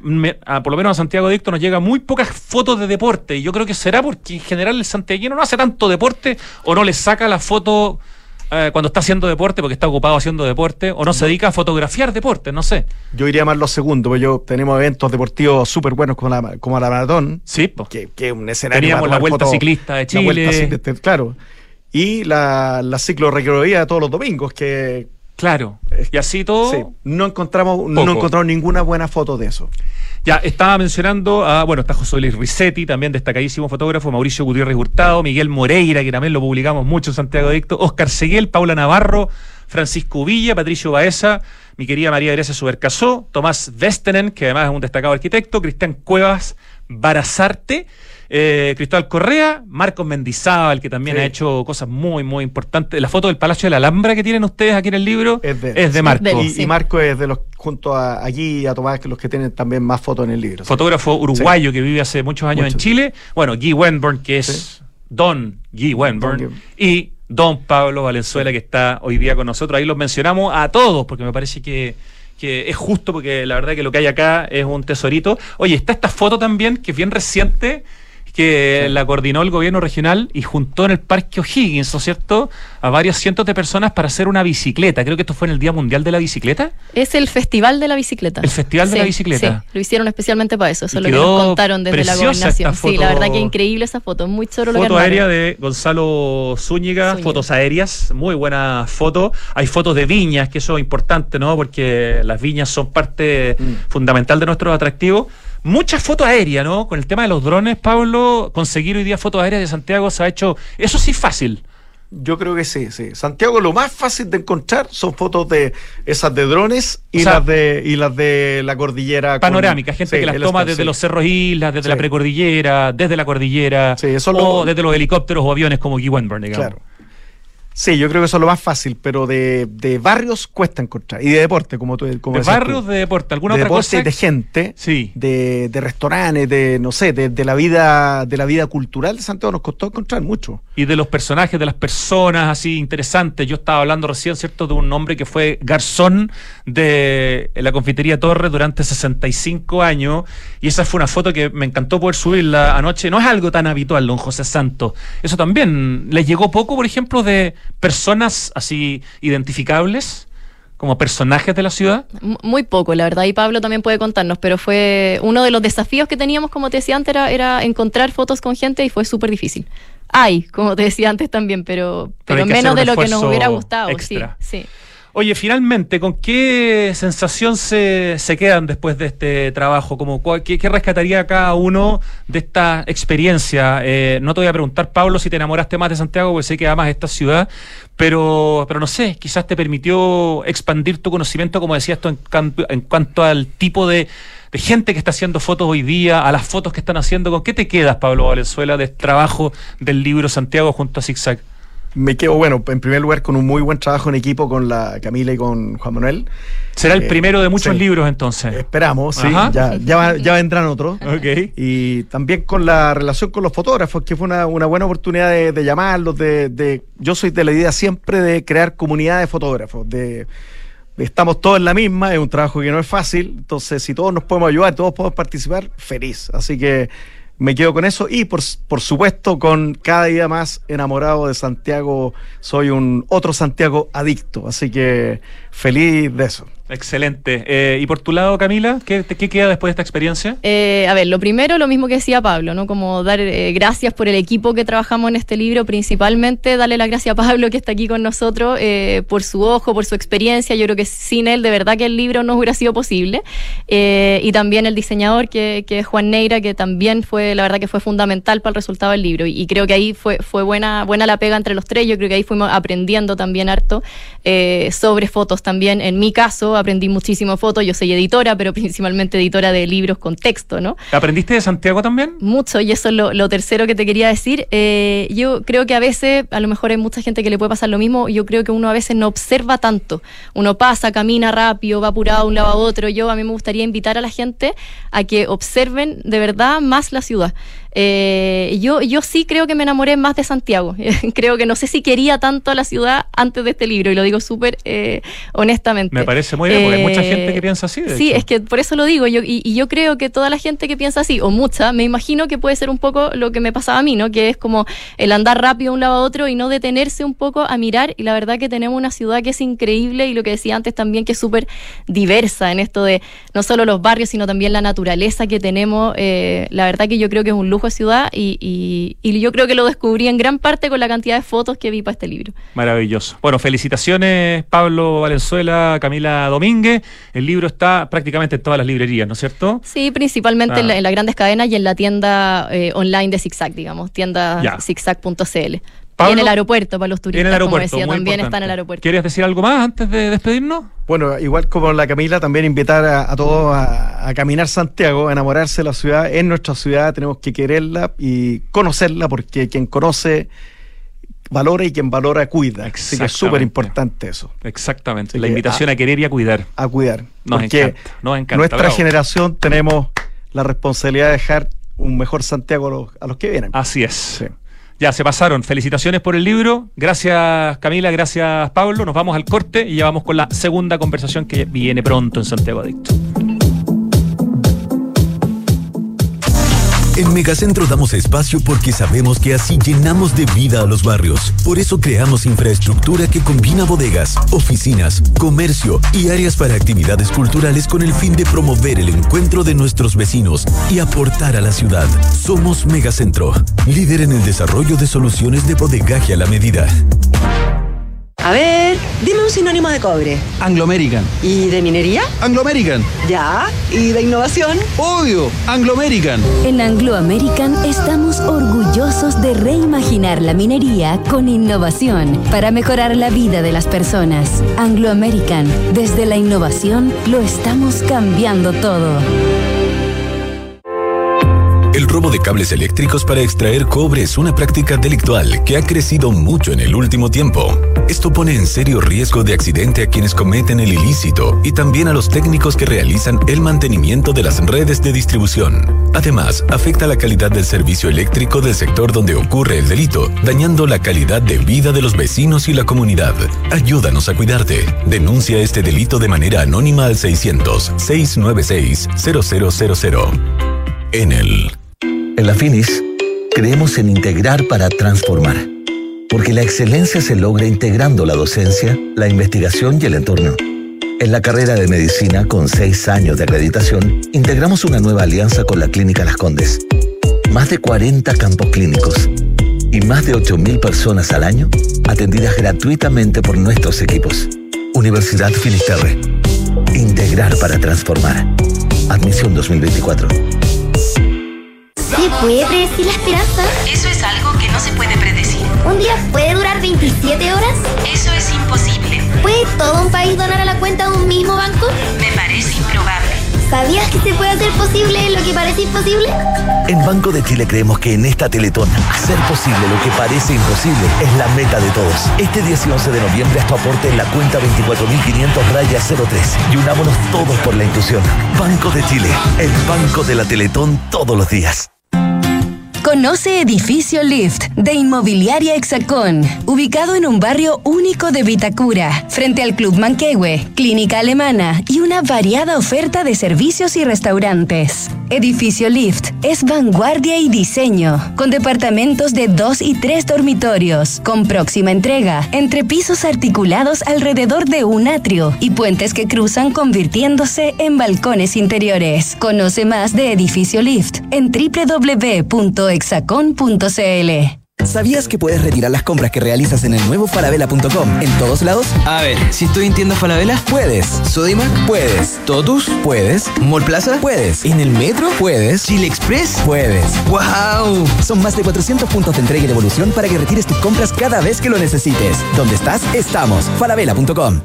por lo menos a Santiago Adicto nos llegan muy pocas fotos de deporte. Y yo creo que será porque en general el santiaguino no hace tanto deporte o no le saca la foto cuando está haciendo deporte porque está ocupado haciendo deporte o no se dedica a fotografiar deporte, no sé. Yo iría más lo segundo, porque tenemos eventos deportivos súper buenos como la maratón. Sí, pues. Que un escenario. Teníamos la vuelta ciclista de Chile. Claro. Y la ciclo recreativa todos los domingos que... Claro. Y así todo... Sí. No encontramos ninguna buena foto de eso. Ya, estaba mencionando está José Luis Ricetti, también destacadísimo fotógrafo, Mauricio Gutiérrez Hurtado, Miguel Moreira, que también lo publicamos mucho en Santiago Adicto, Óscar Seguel, Paula Navarro, Francisco Uvilla, Patricio Baeza, mi querida María Gracia Subercaseaux, Tomás Vestenen, que además es un destacado arquitecto, Cristian Cuevas Barazarte, Cristóbal Correa, Marcos Mendizábal, que también ha hecho cosas muy, muy importantes. La foto del Palacio de la Alhambra que tienen ustedes aquí en el libro es de Marco. Y Marco es de los, junto a Guy y a Tomás, los que tienen también más fotos en el libro. Fotógrafo uruguayo que vive hace muchos años en Chile. Bueno, Guy Wenborn, que es Don Guy Wenborn, y Don Pablo Valenzuela, que está hoy día con nosotros. Ahí los mencionamos a todos, porque me parece que es justo, porque la verdad que lo que hay acá es un tesorito. Oye, está esta foto también, que es bien reciente, que la coordinó el gobierno regional y juntó en el Parque O'Higgins, ¿no es cierto?, a varios cientos de personas para hacer una bicicleta. Creo que esto fue en el Día Mundial de la Bicicleta. Es el Festival de la Bicicleta. El Festival de la Bicicleta. Sí, lo hicieron especialmente para eso. Eso es lo que nos contaron desde la gobernación. Sí, la verdad que increíble esa foto. Muy choro lo que armaron. Foto aérea de Gonzalo Zúñiga, fotos aéreas. Muy buena foto. Hay fotos de viñas, que eso es importante, ¿no?, porque las viñas son parte fundamental de nuestro atractivo. Muchas fotos aéreas, ¿no? Con el tema de los drones, Pablo, conseguir hoy día fotos aéreas de Santiago se ha hecho... Eso sí fácil. Yo creo que sí. Santiago, lo más fácil de encontrar son fotos de esas de drones y las de la cordillera. Panorámica, gente que las toma desde los cerros islas, desde la precordillera, desde la cordillera, desde los helicópteros o aviones como Guy Wenborn, digamos. Claro. Sí, yo creo que eso es lo más fácil, pero de barrios cuesta encontrar, y de deporte, como de barrios, de deporte, alguna de otra deporte, cosa, de gente, de restaurantes, de la vida cultural de Santiago nos costó encontrar mucho. Y de los personajes, de las personas así interesantes. Yo estaba hablando recién, ¿cierto?, de un hombre que fue garzón de la Confitería Torres durante 65 años, y esa fue una foto que me encantó poder subirla anoche. No es algo tan habitual, don José Santos. Eso también les llegó poco, por ejemplo, de personas así identificables como personajes de la ciudad. Muy poco, la verdad, y Pablo también puede contarnos, pero fue uno de los desafíos que teníamos, como te decía antes, era encontrar fotos con gente, y fue súper difícil. Hay, como te decía antes también, pero menos de lo que nos hubiera gustado. Sí. Oye, finalmente, ¿con qué sensación se quedan después de este trabajo? ¿Qué rescataría cada uno de esta experiencia? No te voy a preguntar, Pablo, si te enamoraste más de Santiago, porque sé que amas esta ciudad, pero no sé, quizás te permitió expandir tu conocimiento, como decías tú, en cuanto al tipo de gente que está haciendo fotos hoy día, a las fotos que están haciendo. ¿Con qué te quedas, Pablo Valenzuela, del trabajo del libro Santiago junto a Zig Zag? Me quedo, en primer lugar, con un muy buen trabajo en equipo con la Camila y con Juan Manuel. Será el primero de muchos libros, entonces. Esperamos, ya vendrán otros. Okay. Y también con la relación con los fotógrafos, que fue una buena oportunidad de llamarlos. Yo soy de la idea siempre de crear comunidad de fotógrafos, estamos todos en la misma, es un trabajo que no es fácil, entonces si todos nos podemos ayudar, todos podemos participar, feliz. Así que me quedo con eso y por supuesto con cada día más enamorado de Santiago. Soy un otro Santiago adicto, así que feliz de eso. Excelente. ¿Y por tu lado, Camila? ¿Qué queda después de esta experiencia? A ver, lo primero, lo mismo que decía Pablo, ¿no? Como dar gracias por el equipo que trabajamos en este libro, principalmente darle las gracias a Pablo, que está aquí con nosotros, por su ojo, por su experiencia. Yo creo que sin él, de verdad que el libro no hubiera sido posible. Y también el diseñador, que es Juan Neira, que también fue, la verdad que fue fundamental para el resultado del libro. Y creo que ahí fue buena la pega entre los tres. Yo creo que ahí fuimos aprendiendo también harto sobre fotos también. En mi caso, aprendí muchísimo fotos, yo soy editora, pero principalmente editora de libros con texto, ¿no? ¿Aprendiste de Santiago también? Mucho, y eso es lo tercero que te quería decir. Yo creo que a veces, a lo mejor hay mucha gente que le puede pasar lo mismo, yo creo que uno a veces no observa tanto. Uno pasa, camina rápido, va apurado de un lado a otro. A mí me gustaría invitar a la gente a que observen de verdad más la ciudad. Yo sí creo que me enamoré más de Santiago. Creo que no sé si quería tanto a la ciudad antes de este libro, y lo digo súper honestamente. Me parece muy bien, porque hay mucha gente que piensa así. Sí, hecho. Es que por eso lo digo, y yo creo que toda la gente que piensa así, o mucha, me imagino que puede ser un poco lo que me pasaba a mí, ¿no? Que es como el andar rápido de un lado a otro y no detenerse un poco a mirar, y la verdad que tenemos una ciudad que es increíble, y lo que decía antes también, que es súper diversa en esto de no solo los barrios, sino también la naturaleza que tenemos. La verdad que yo creo que es un lujo de ciudad, y yo creo que lo descubrí en gran parte con la cantidad de fotos que vi para este libro. Maravilloso. Bueno, felicitaciones Pablo Valenzuela, Camila Domínguez. El libro está prácticamente en todas las librerías, ¿no es cierto? Sí, principalmente en las grandes cadenas y en la tienda online de Zig Zag, digamos, tienda zigzag.cl. Y en el aeropuerto, para los turistas, como decía, también está en el aeropuerto. ¿Quieres decir algo más antes de despedirnos? Bueno, igual como la Camila, también invitar a todos a caminar Santiago, a enamorarse de la ciudad. En nuestra ciudad tenemos que quererla y conocerla, porque quien conoce valora y quien valora cuida. Así que es súper importante eso. Exactamente, la invitación a querer y a cuidar. A cuidar. Nos encanta. Nuestra generación tenemos la responsabilidad de dejar un mejor Santiago a los que vienen. Así es. Sí. Ya se pasaron. Felicitaciones por el libro. Gracias Camila, gracias Pablo. Nos vamos al corte y ya vamos con la segunda conversación que viene pronto en Santiago Adicto. En Megacentro damos espacio porque sabemos que así llenamos de vida a los barrios. Por eso creamos infraestructura que combina bodegas, oficinas, comercio y áreas para actividades culturales con el fin de promover el encuentro de nuestros vecinos y aportar a la ciudad. Somos Megacentro, líder en el desarrollo de soluciones de bodegaje a la medida. A ver, dime un sinónimo de cobre. Anglo American. ¿Y de minería? Anglo American. Ya, ¿y de innovación? Obvio, Anglo American. En Anglo American estamos orgullosos de reimaginar la minería con innovación para mejorar la vida de las personas. Anglo American, desde la innovación lo estamos cambiando todo. El robo de cables eléctricos para extraer cobre es una práctica delictual que ha crecido mucho en el último tiempo. Esto pone en serio riesgo de accidente a quienes cometen el ilícito y también a los técnicos que realizan el mantenimiento de las redes de distribución. Además, afecta la calidad del servicio eléctrico del sector donde ocurre el delito, dañando la calidad de vida de los vecinos y la comunidad. Ayúdanos a cuidarte. Denuncia este delito de manera anónima al 600-696-0000. Enel. En la Finis creemos en integrar para transformar, porque la excelencia se logra integrando la docencia, la investigación y el entorno. En la carrera de medicina, con 6 años de acreditación, integramos una nueva alianza con la Clínica Las Condes. Más de 40 campos clínicos y más de 8.000 personas al año atendidas gratuitamente por nuestros equipos. Universidad Finisterre. Integrar para transformar. Admisión 2024. ¿Se puede predecir la esperanza? Eso es algo que no se puede predecir. ¿Un día puede durar 27 horas? Eso es imposible. ¿Puede todo un país donar a la cuenta de un mismo banco? Me parece improbable. ¿Sabías que se puede hacer posible lo que parece imposible? En Banco de Chile creemos que en esta Teletón, hacer posible lo que parece imposible es la meta de todos. Este 11 de noviembre es tu aporte en la cuenta 24.500-03 y unámonos todos por la inclusión. Banco de Chile, el banco de la Teletón todos los días. Conoce Edificio Lift de Inmobiliaria Exacón, ubicado en un barrio único de Vitacura, frente al Club Manquehue, Clínica Alemana y una variada oferta de servicios y restaurantes. Edificio Lift es vanguardia y diseño, con departamentos de 2 y 3 dormitorios, con próxima entrega, entre pisos articulados alrededor de un atrio y puentes que cruzan convirtiéndose en balcones interiores. Conoce más de Edificio Lift en www.exacon.cl. ¿Sabías que puedes retirar las compras que realizas en el nuevo Falabella.com? ¿En todos lados? A ver, si estoy en tiendas Falabella, puedes. Sodimac, puedes. Totus, puedes. Mall Plaza, puedes. En el metro, puedes. Chile Express, puedes. ¡Wow! Son más de 400 puntos de entrega y devolución para que retires tus compras cada vez que lo necesites. ¿Dónde estás? Estamos. Falabella.com.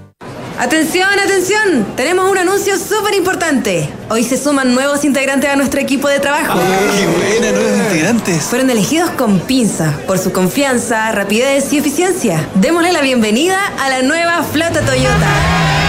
¡Atención, atención! Tenemos un anuncio súper importante. Hoy se suman nuevos integrantes a nuestro equipo de trabajo. ¡Ay, qué buena! Nuevos integrantes. Fueron elegidos con pinza por su confianza, rapidez y eficiencia. Démosle la bienvenida a la nueva flota Toyota.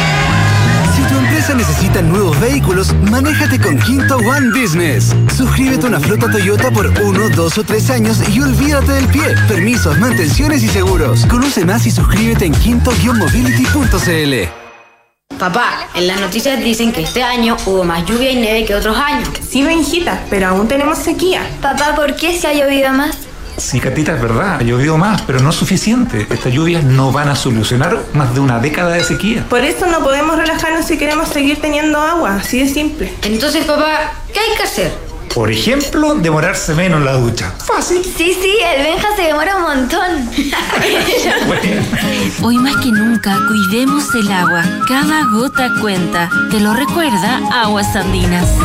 Necesitan nuevos vehículos, manéjate con Quinto One Business. Suscríbete a una flota Toyota por 1, 2 o 3 años y olvídate del pie. Permisos, mantenciones y seguros. Conoce más y suscríbete en quinto-mobility.cl. Papá, en las noticias dicen que este año hubo más lluvia y nieve que otros años. Sí, Benjita, pero aún tenemos sequía. Papá, ¿por qué se ha llovido más? Sí, Catita, es verdad, ha llovido más, pero no es suficiente. Estas lluvias no van a solucionar más de una década de sequía. Por eso no podemos relajarnos si queremos seguir teniendo agua, así de simple. Entonces, papá, ¿qué hay que hacer? Por ejemplo, demorarse menos en la ducha. Fácil. Sí, sí, el Benja se demora un montón. Bueno. Hoy más que nunca, cuidemos el agua. Cada gota cuenta. Te lo recuerda Aguas Andinas.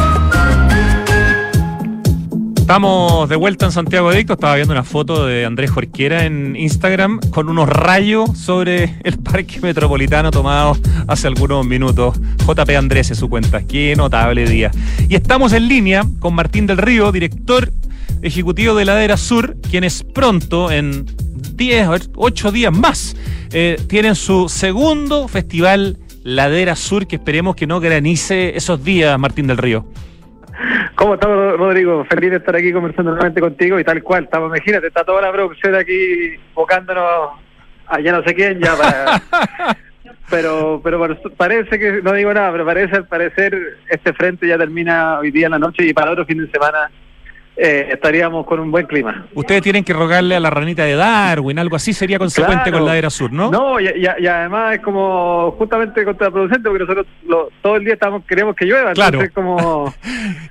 Estamos de vuelta en Santiago Adicto. Estaba viendo una foto de Andrés Jorquera en Instagram con unos rayos sobre el parque metropolitano tomados hace algunos minutos. JP Andrés es su cuenta. Qué notable día. Y estamos en línea con Martín del Río, director ejecutivo de Ladera Sur, quienes pronto, en 8 días más, tienen su segundo festival Ladera Sur, que esperemos que no granice esos días, Martín del Río. ¿Cómo estás, Rodrigo? Feliz de estar aquí conversando nuevamente contigo y tal cual. Estamos, imagínate, está toda la producción aquí bocándonos a ya no sé quién, ya para... pero parece que, no digo nada, pero al parecer este frente ya termina hoy día en la noche y para otro fin de semana estaríamos con un buen clima. Ustedes tienen que rogarle a la ranita de Darwin, algo así sería consecuente, claro, con Ladera Sur, ¿no? No, y además es como justamente contraproducente porque nosotros todo el día queremos que llueva, claro. Entonces como...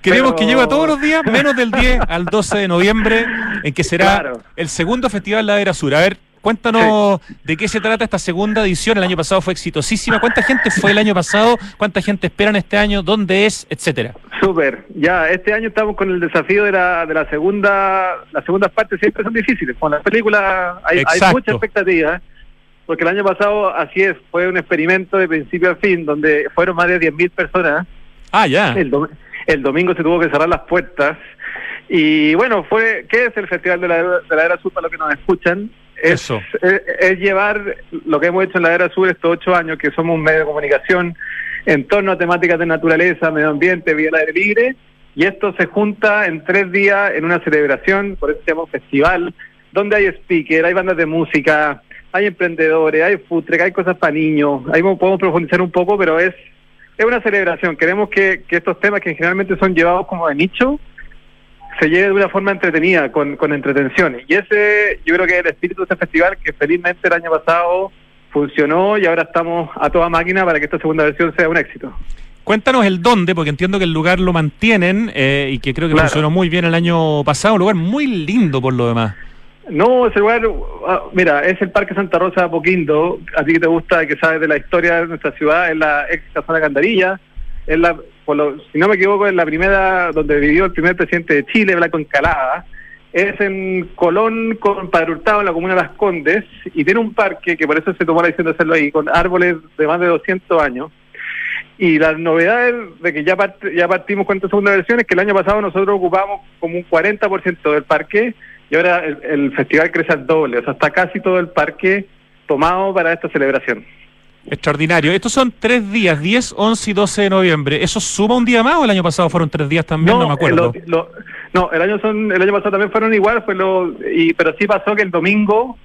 Queremos que llueva todos los días, menos del 10 al 12 de noviembre, en que será, claro, el segundo festival Ladera Sur. A ver, cuéntanos, sí, de qué se trata esta segunda edición. El año pasado fue exitosísima. ¿Cuánta gente fue el año pasado? ¿Cuánta gente esperan este año? ¿Dónde es? Etcétera. Súper. Ya, este año estamos con el desafío de la segunda... Las segundas partes siempre son difíciles. Con las películas hay mucha expectativa, porque el año pasado, así es, fue un experimento de principio a fin, donde fueron más de 10.000 personas. Ah, ya. El domingo se tuvo que cerrar las puertas. Y bueno, ¿qué es el Festival de Ladera Sur para los que nos escuchan? Eso. Es llevar lo que hemos hecho en Ladera Sur estos 8 años, que somos un medio de comunicación en torno a temáticas de naturaleza, medio ambiente, vida al aire libre, y esto se junta en 3 días en una celebración, por eso se llama festival, donde hay speaker, hay bandas de música, hay emprendedores, hay food truck, hay cosas para niños. Ahí podemos profundizar un poco, pero es una celebración. Queremos que estos temas que generalmente son llevados como de nicho, se lleve de una forma entretenida, con entretenciones. Y ese, yo creo que es el espíritu de este festival, que felizmente el año pasado funcionó y ahora estamos a toda máquina para que esta segunda versión sea un éxito. Cuéntanos el dónde, porque entiendo que el lugar lo mantienen y que creo que, claro, funcionó muy bien el año pasado, un lugar muy lindo por lo demás. No, ese lugar, mira, es el Parque Santa Rosa de Apoquindo, a ti que te gusta, que sabes de la historia de nuestra ciudad, es la ex Casona Candarilla, es la... si no me equivoco, es la primera donde vivió el primer presidente de Chile, Blanco Encalada. Es en Colón con Padre Hurtado, en la comuna de Las Condes, y tiene un parque que por eso se tomó la decisión de hacerlo ahí, con árboles de más de 200 años. Y las novedades de que ya partimos con esta segunda versión es que el año pasado nosotros ocupamos como un 40% del parque y ahora el festival crece al doble, o sea, está casi todo el parque tomado para esta celebración. Extraordinario. Estos son 3 días, 10, 11 y 12 de noviembre. ¿Eso suma un día más o el año pasado fueron 3 días también? No, no me acuerdo. El año pasado también fueron igual, pero sí pasó que el domingo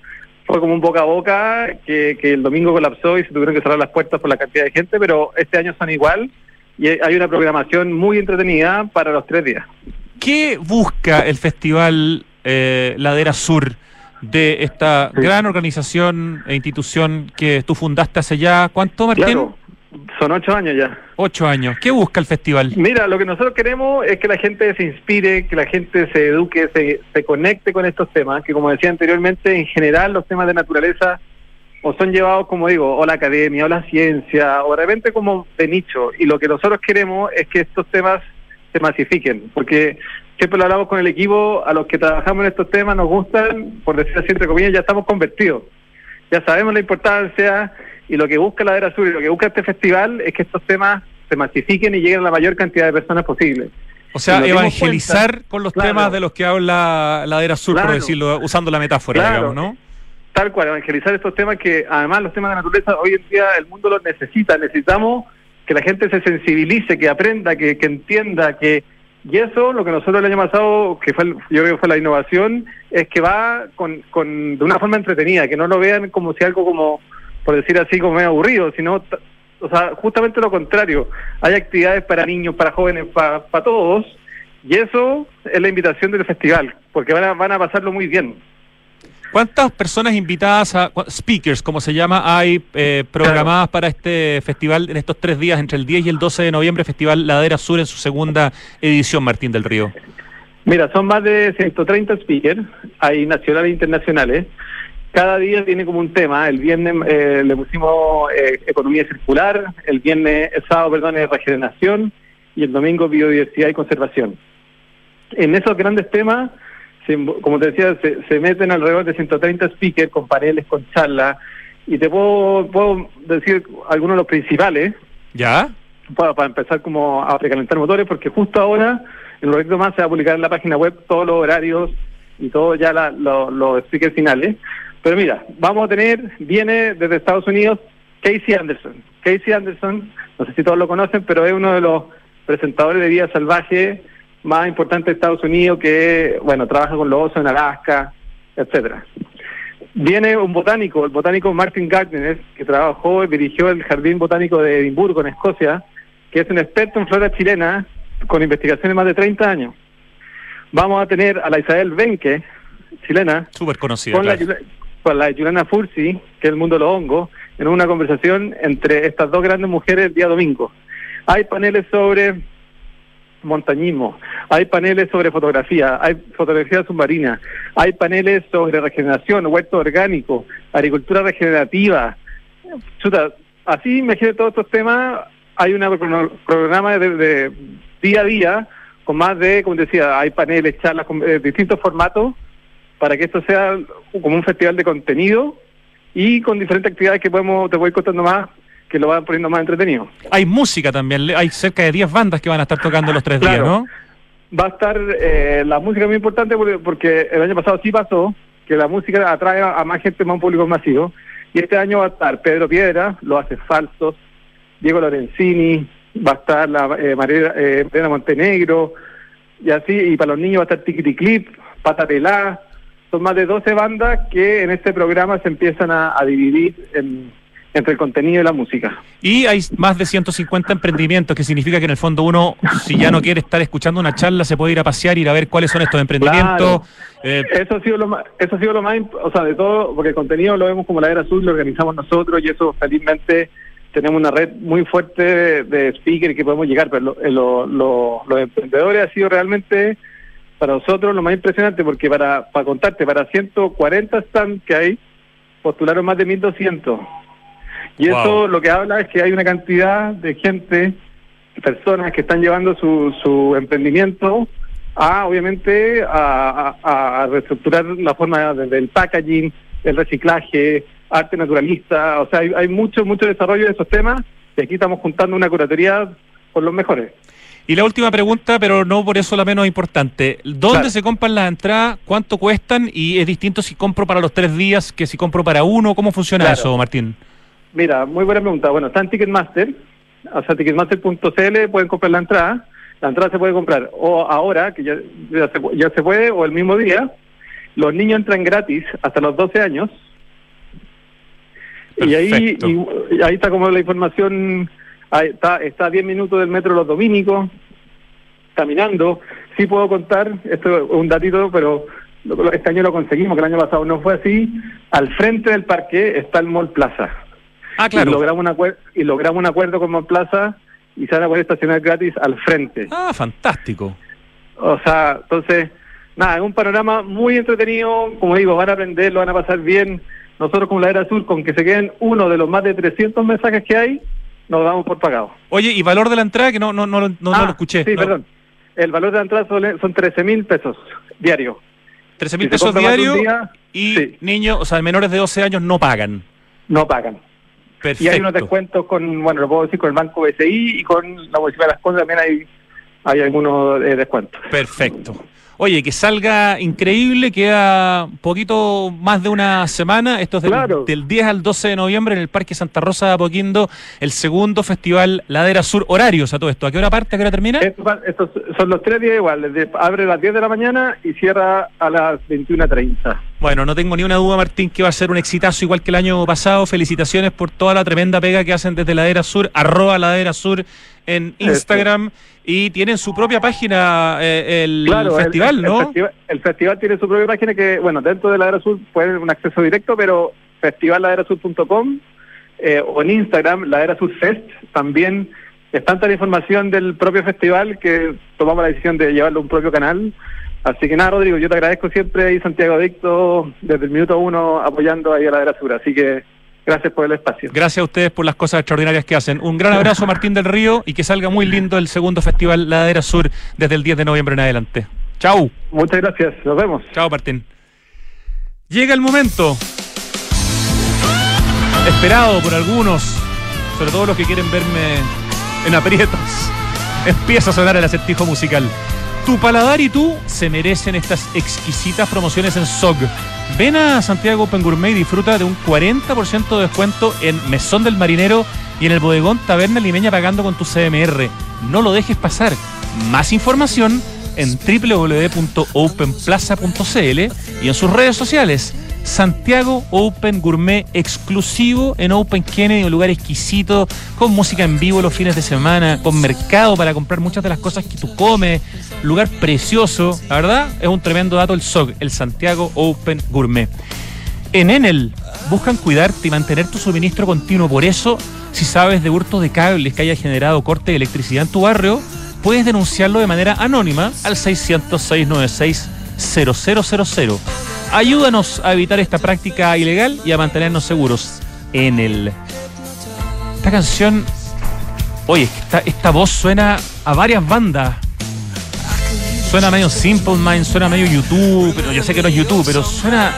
fue como un boca a boca, que el domingo colapsó y se tuvieron que cerrar las puertas por la cantidad de gente, pero este año son igual y hay una programación muy entretenida para los 3 días. ¿Qué busca el Festival Ladera Sur de esta gran organización e institución que tú fundaste hace ya, ¿cuánto, Martín? Claro, son 8 años ya. 8 años. ¿Qué busca el festival? Mira, lo que nosotros queremos es que la gente se inspire, que la gente se eduque, se conecte con estos temas, que como decía anteriormente, en general los temas de naturaleza o son llevados, como digo, o a la academia, o a la ciencia, o de repente como de nicho, y lo que nosotros queremos es que estos temas se masifiquen, porque siempre lo hablamos con el equipo, a los que trabajamos en estos temas nos gustan, por decir así entre comillas, ya estamos convertidos, ya sabemos la importancia, y lo que busca Ladera Sur y lo que busca este festival es que estos temas se masifiquen y lleguen a la mayor cantidad de personas posible. O sea, evangelizar con los temas de los que habla Ladera Sur, por decirlo, usando la metáfora, digamos, ¿no? Tal cual, evangelizar estos temas que, además, los temas de naturaleza, hoy en día el mundo los necesita, necesitamos que la gente se sensibilice, que aprenda, que entienda, que... Y eso, lo que nosotros el año pasado, que fue, yo creo que fue la innovación, es que va con de una forma entretenida, que no lo vean como si algo como, por decir así, como medio aburrido, sino, o sea, justamente lo contrario. Hay actividades para niños, para jóvenes, para todos, y eso es la invitación del festival, porque van a pasarlo muy bien. ¿Cuántas personas invitadas a speakers, como se llama, hay programadas para este festival en estos 3 días, entre el 10 y el 12 de noviembre, Festival Ladera Sur en su segunda edición, Martín del Río? Mira, son más de 130 speakers, hay nacionales e internacionales. Cada día tiene como un tema. El viernes le pusimos economía circular, el sábado es regeneración, y el domingo biodiversidad y conservación. En esos grandes temas, como te decía, se meten alrededor de 130 speakers con paneles, con charlas, y te puedo decir algunos de los principales. ¿Ya? Para empezar como a precalentar motores, porque justo ahora, en un ratito más, se va a publicar en la página web todos los horarios y todos ya los speakers finales. Pero mira, vamos a tener, viene desde Estados Unidos, Casey Anderson, no sé si todos lo conocen, pero es uno de los presentadores de vida salvaje más importante de Estados Unidos, que trabaja con los osos en Alaska, etcétera. Viene un botánico, el botánico Martin Gardiner, que trabajó y dirigió el Jardín Botánico de Edimburgo, en Escocia, que es un experto en flora chilena con investigaciones más de 30 años. Vamos a tener a la Isabel Benque, chilena, súper conocida, con la Juliana Fursi, que es el mundo de los hongos, en una conversación entre estas dos grandes mujeres el día domingo. Hay paneles sobre montañismo, hay paneles sobre fotografía, hay fotografía submarina, hay paneles sobre regeneración, huerto orgánico, agricultura regenerativa. Chuta, así imagínate todos estos temas. Hay un programa de día a día con más de, como decía, hay paneles, charlas con distintos formatos para que esto sea como un festival de contenido y con diferentes actividades que te voy contando más, que lo van poniendo más entretenido. Hay música también, hay cerca de 10 bandas que van a estar tocando los 3 días, ¿no? Va a estar la música muy importante porque el año pasado sí pasó que la música atrae a más gente, más un público masivo, y este año va a estar Pedro Piedra, Los Haces Falsos, Diego Lorenzini, va a estar la Mariana Montenegro, y así, y para los niños va a estar Tiquiticlip, Patatelá. Son más de 12 bandas que en este programa se empiezan a dividir entre el contenido y la música. Y hay más de 150 emprendimientos, que significa que en el fondo uno, si ya no quiere estar escuchando una charla, se puede ir a pasear, ir a ver cuáles son estos emprendimientos. Claro. Eso ha sido lo más, o sea, de todo, porque el contenido lo vemos como Ladera Sur, lo organizamos nosotros, y eso felizmente tenemos una red muy fuerte de speakers que podemos llegar, pero los emprendedores ha sido realmente para nosotros lo más impresionante, porque para contarte, para 140 stands que hay, postularon más de 1.200. Y wow. Eso lo que habla es que hay una cantidad de gente, personas que están llevando su emprendimiento a reestructurar la forma del packaging, el reciclaje, arte naturalista. O sea, hay mucho desarrollo de esos temas, y aquí estamos juntando una curatoría por los mejores. Y la última pregunta, pero no por eso la menos importante. ¿Dónde se compran las entradas? ¿Cuánto cuestan? Y es distinto si compro para los 3 días que si compro para uno. ¿Cómo funciona eso, Martín? Mira, muy buena pregunta. Bueno, está en Ticketmaster. O sea, ticketmaster.cl pueden comprar la entrada. La entrada se puede comprar o ahora, que ya se puede, o el mismo día. Los niños entran gratis hasta los 12 años. Perfecto. Y ahí está como la información. Ahí está a 10 minutos del metro Los Dominicos, caminando. Sí puedo contar, esto es un datito, pero este año lo conseguimos, que el año pasado no fue así. Al frente del parque está el Mall Plaza. Ah, claro. Y logramos un acuerdo con Mall Plaza y se van a poder estacionar gratis al frente. Ah, fantástico. O sea, entonces, nada, es un panorama muy entretenido. Como digo, van a aprender, lo van a pasar bien. Nosotros con la Era Sur, con que se queden uno de los más de 300 mensajes que hay, nos damos por pagado. Oye, ¿y valor de la entrada? Que no lo escuché. Sí, no. Perdón. El valor de la entrada son 13,000 pesos diarios. 13,000 pesos diarios y sí. Niños, o sea, menores de 12 años no pagan. No pagan. Perfecto. Y hay unos descuentos con, bueno, lo puedo decir, con el Banco BCI y con la Municipalidad de Las Condes también hay algunos descuentos. Perfecto. Oye, que salga increíble, queda poquito más de una semana, esto es del 10 al 12 de noviembre en el Parque Santa Rosa de Apoquindo, el segundo festival Ladera Sur. Horarios a todo esto, ¿a qué hora parte, a qué hora termina? Estos son los 3 días iguales, abre a las 10 de la mañana y cierra a las 21:30. Bueno, no tengo ni una duda, Martín, que va a ser un exitazo igual que el año pasado. Felicitaciones por toda la tremenda pega que hacen desde Ladera Sur, @Ladera Sur en Instagram. Y tienen su propia página, el festival, ¿no? El festival tiene su propia página que, bueno, dentro de Ladera Sur puede haber un acceso directo, pero festivalladerasur.com o en Instagram, Ladera Sur Fest, también es tanta la información del propio festival que tomamos la decisión de llevarlo a un propio canal. Así que nada, Rodrigo, yo te agradezco siempre ahí, Santiago Adicto, desde el minuto 1 apoyando ahí a Ladera Sur, así que gracias por el espacio. Gracias a ustedes por las cosas extraordinarias que hacen. Un gran abrazo, Martín del Río, y que salga muy lindo el segundo festival Ladera Sur desde el 10 de noviembre en adelante. Chau. Muchas gracias, nos vemos. Chao, Martín. Llega el momento esperado por algunos, sobre todo los que quieren verme en aprietos. Empieza a sonar el acertijo musical. Tu paladar y tú se merecen estas exquisitas promociones en SOG. Ven a Santiago Open Gourmet y disfruta de un 40% de descuento en Mesón del Marinero y en el bodegón Taberna Limeña pagando con tu CMR. No lo dejes pasar. Más información en www.openplaza.cl y en sus redes sociales. Santiago Open Gourmet, exclusivo en Open Kennedy, un lugar exquisito, con música en vivo los fines de semana, con mercado para comprar muchas de las cosas que tú comes, lugar precioso. La verdad, es un tremendo dato el SOG, el Santiago Open Gourmet. En Enel buscan cuidarte y mantener tu suministro continuo. Por eso, si sabes de hurtos de cables que haya generado corte de electricidad en tu barrio, puedes denunciarlo de manera anónima al 600-696-0000. Ayúdanos a evitar esta práctica ilegal y a mantenernos seguros. Enel. Esta canción, oye, esta voz suena a varias bandas. Suena medio Simple Mind, suena medio YouTube, pero yo sé que no es YouTube, pero suena.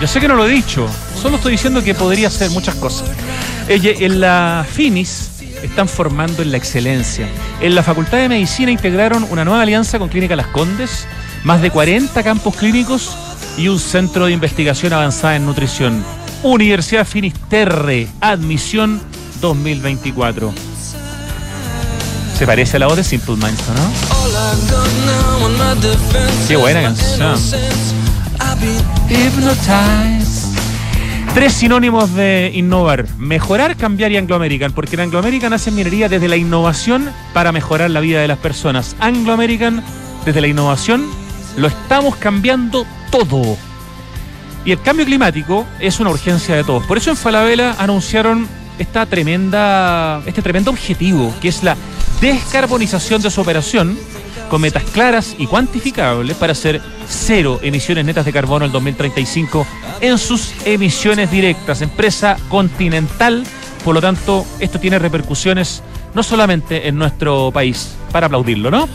Yo sé que no lo he dicho, solo estoy diciendo que podría ser muchas cosas. En la Finis están formando en la excelencia. En la Facultad de Medicina integraron una nueva alianza con Clínica Las Condes, más de 40 campos clínicos y un centro de investigación avanzada en nutrición. Universidad Finisterre, admisión 2024. Se parece a la voz de Simple Minds, ¿no? Qué buena canción. 3 sinónimos de innovar: mejorar, cambiar y Anglo American, porque en Anglo American hacen minería desde la innovación para mejorar la vida de las personas. Anglo American, desde la innovación, lo estamos cambiando todo. Y el cambio climático es una urgencia de todos. Por eso en Falabella anunciaron este tremendo objetivo, que es la descarbonización de su operación, con metas claras y cuantificables para hacer 0 emisiones netas de carbono en 2035 en sus emisiones directas. Empresa continental, por lo tanto, esto tiene repercusiones no solamente en nuestro país, para aplaudirlo, ¿no?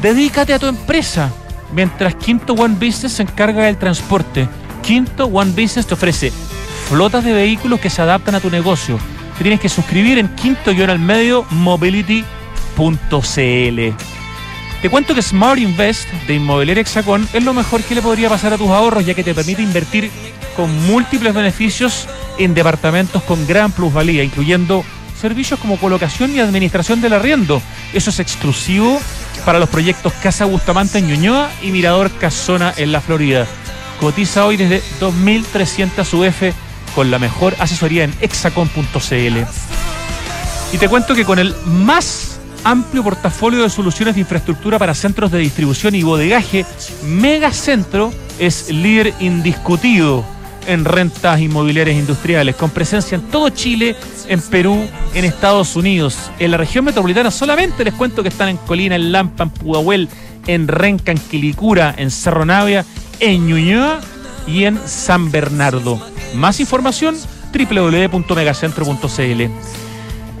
Dedícate a tu empresa, mientras Quinto One Business se encarga del transporte. Quinto One Business te ofrece flotas de vehículos que se adaptan a tu negocio. Te tienes que suscribir en quinto-almedio.mobility.cl. Te cuento que Smart Invest de Inmobiliaria Exacón es lo mejor que le podría pasar a tus ahorros, ya que te permite invertir con múltiples beneficios en departamentos con gran plusvalía, incluyendo servicios como colocación y administración del arriendo. Eso es exclusivo para los proyectos Casa Bustamante en Ñuñoa y Mirador Casona en la Florida. Cotiza hoy desde 2.300 UF con la mejor asesoría en exacon.cl. Y te cuento que con el más amplio portafolio de soluciones de infraestructura para centros de distribución y bodegaje, Megacentro es líder indiscutido en rentas inmobiliarias industriales, con presencia en todo Chile, en Perú, en Estados Unidos. En la región metropolitana solamente les cuento que están en Colina, en Lampa, en Pudahuel, en Renca, en Quilicura, en Cerro Navia, en Ñuñoa y en San Bernardo. Más información, www.megacentro.cl.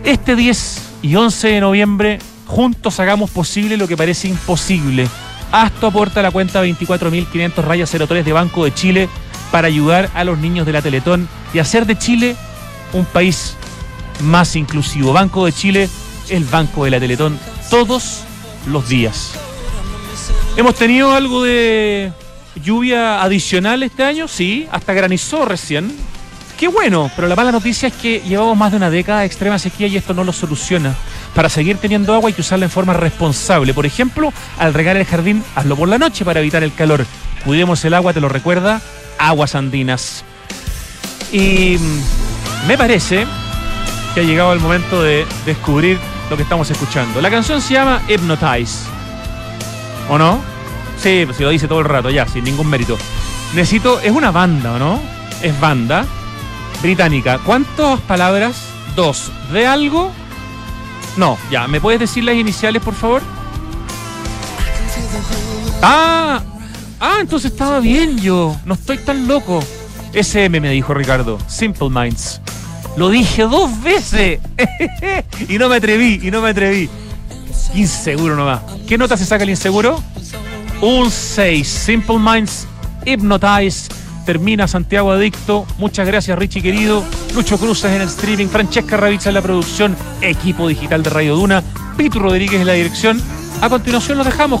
Este 10 y 11 de noviembre, juntos hagamos posible lo que parece imposible. Haz tu aporte a la cuenta 24.500-03 de Banco de Chile para ayudar a los niños de la Teletón y hacer de Chile un país más inclusivo. Banco de Chile, el Banco de la Teletón, todos los días. ¿Hemos tenido algo de lluvia adicional este año? Sí, hasta granizó recién. Qué bueno, pero la mala noticia es que llevamos más de una década de extrema sequía y esto no lo soluciona. Para seguir teniendo agua hay que usarla en forma responsable. Por ejemplo, al regar el jardín, hazlo por la noche para evitar el calor. Cuidemos el agua, te lo recuerda Aguas Andinas. Y me parece que ha llegado el momento de descubrir lo que estamos escuchando. La canción se llama Hypnotize. ¿O no? Sí, pues si lo dice todo el rato, ya, sin ningún mérito. Es una banda, ¿o no? Es banda británica. ¿Cuántas palabras? Dos. ¿De algo? No, ya. ¿Me puedes decir las iniciales, por favor? Ah, entonces estaba bien yo. No estoy tan loco. SM me dijo Ricardo. Simple Minds. Lo dije dos veces. Y no me atreví, Inseguro nomás. ¿Qué nota se saca el inseguro? Un 6. Simple Minds, Hypnotize. Termina Santiago Adicto. Muchas gracias, Richie querido. Lucho Cruzas en el streaming, Francesca Ravizza en la producción, equipo digital de Radio Duna, Pitu Rodríguez en la dirección. A continuación los dejamos con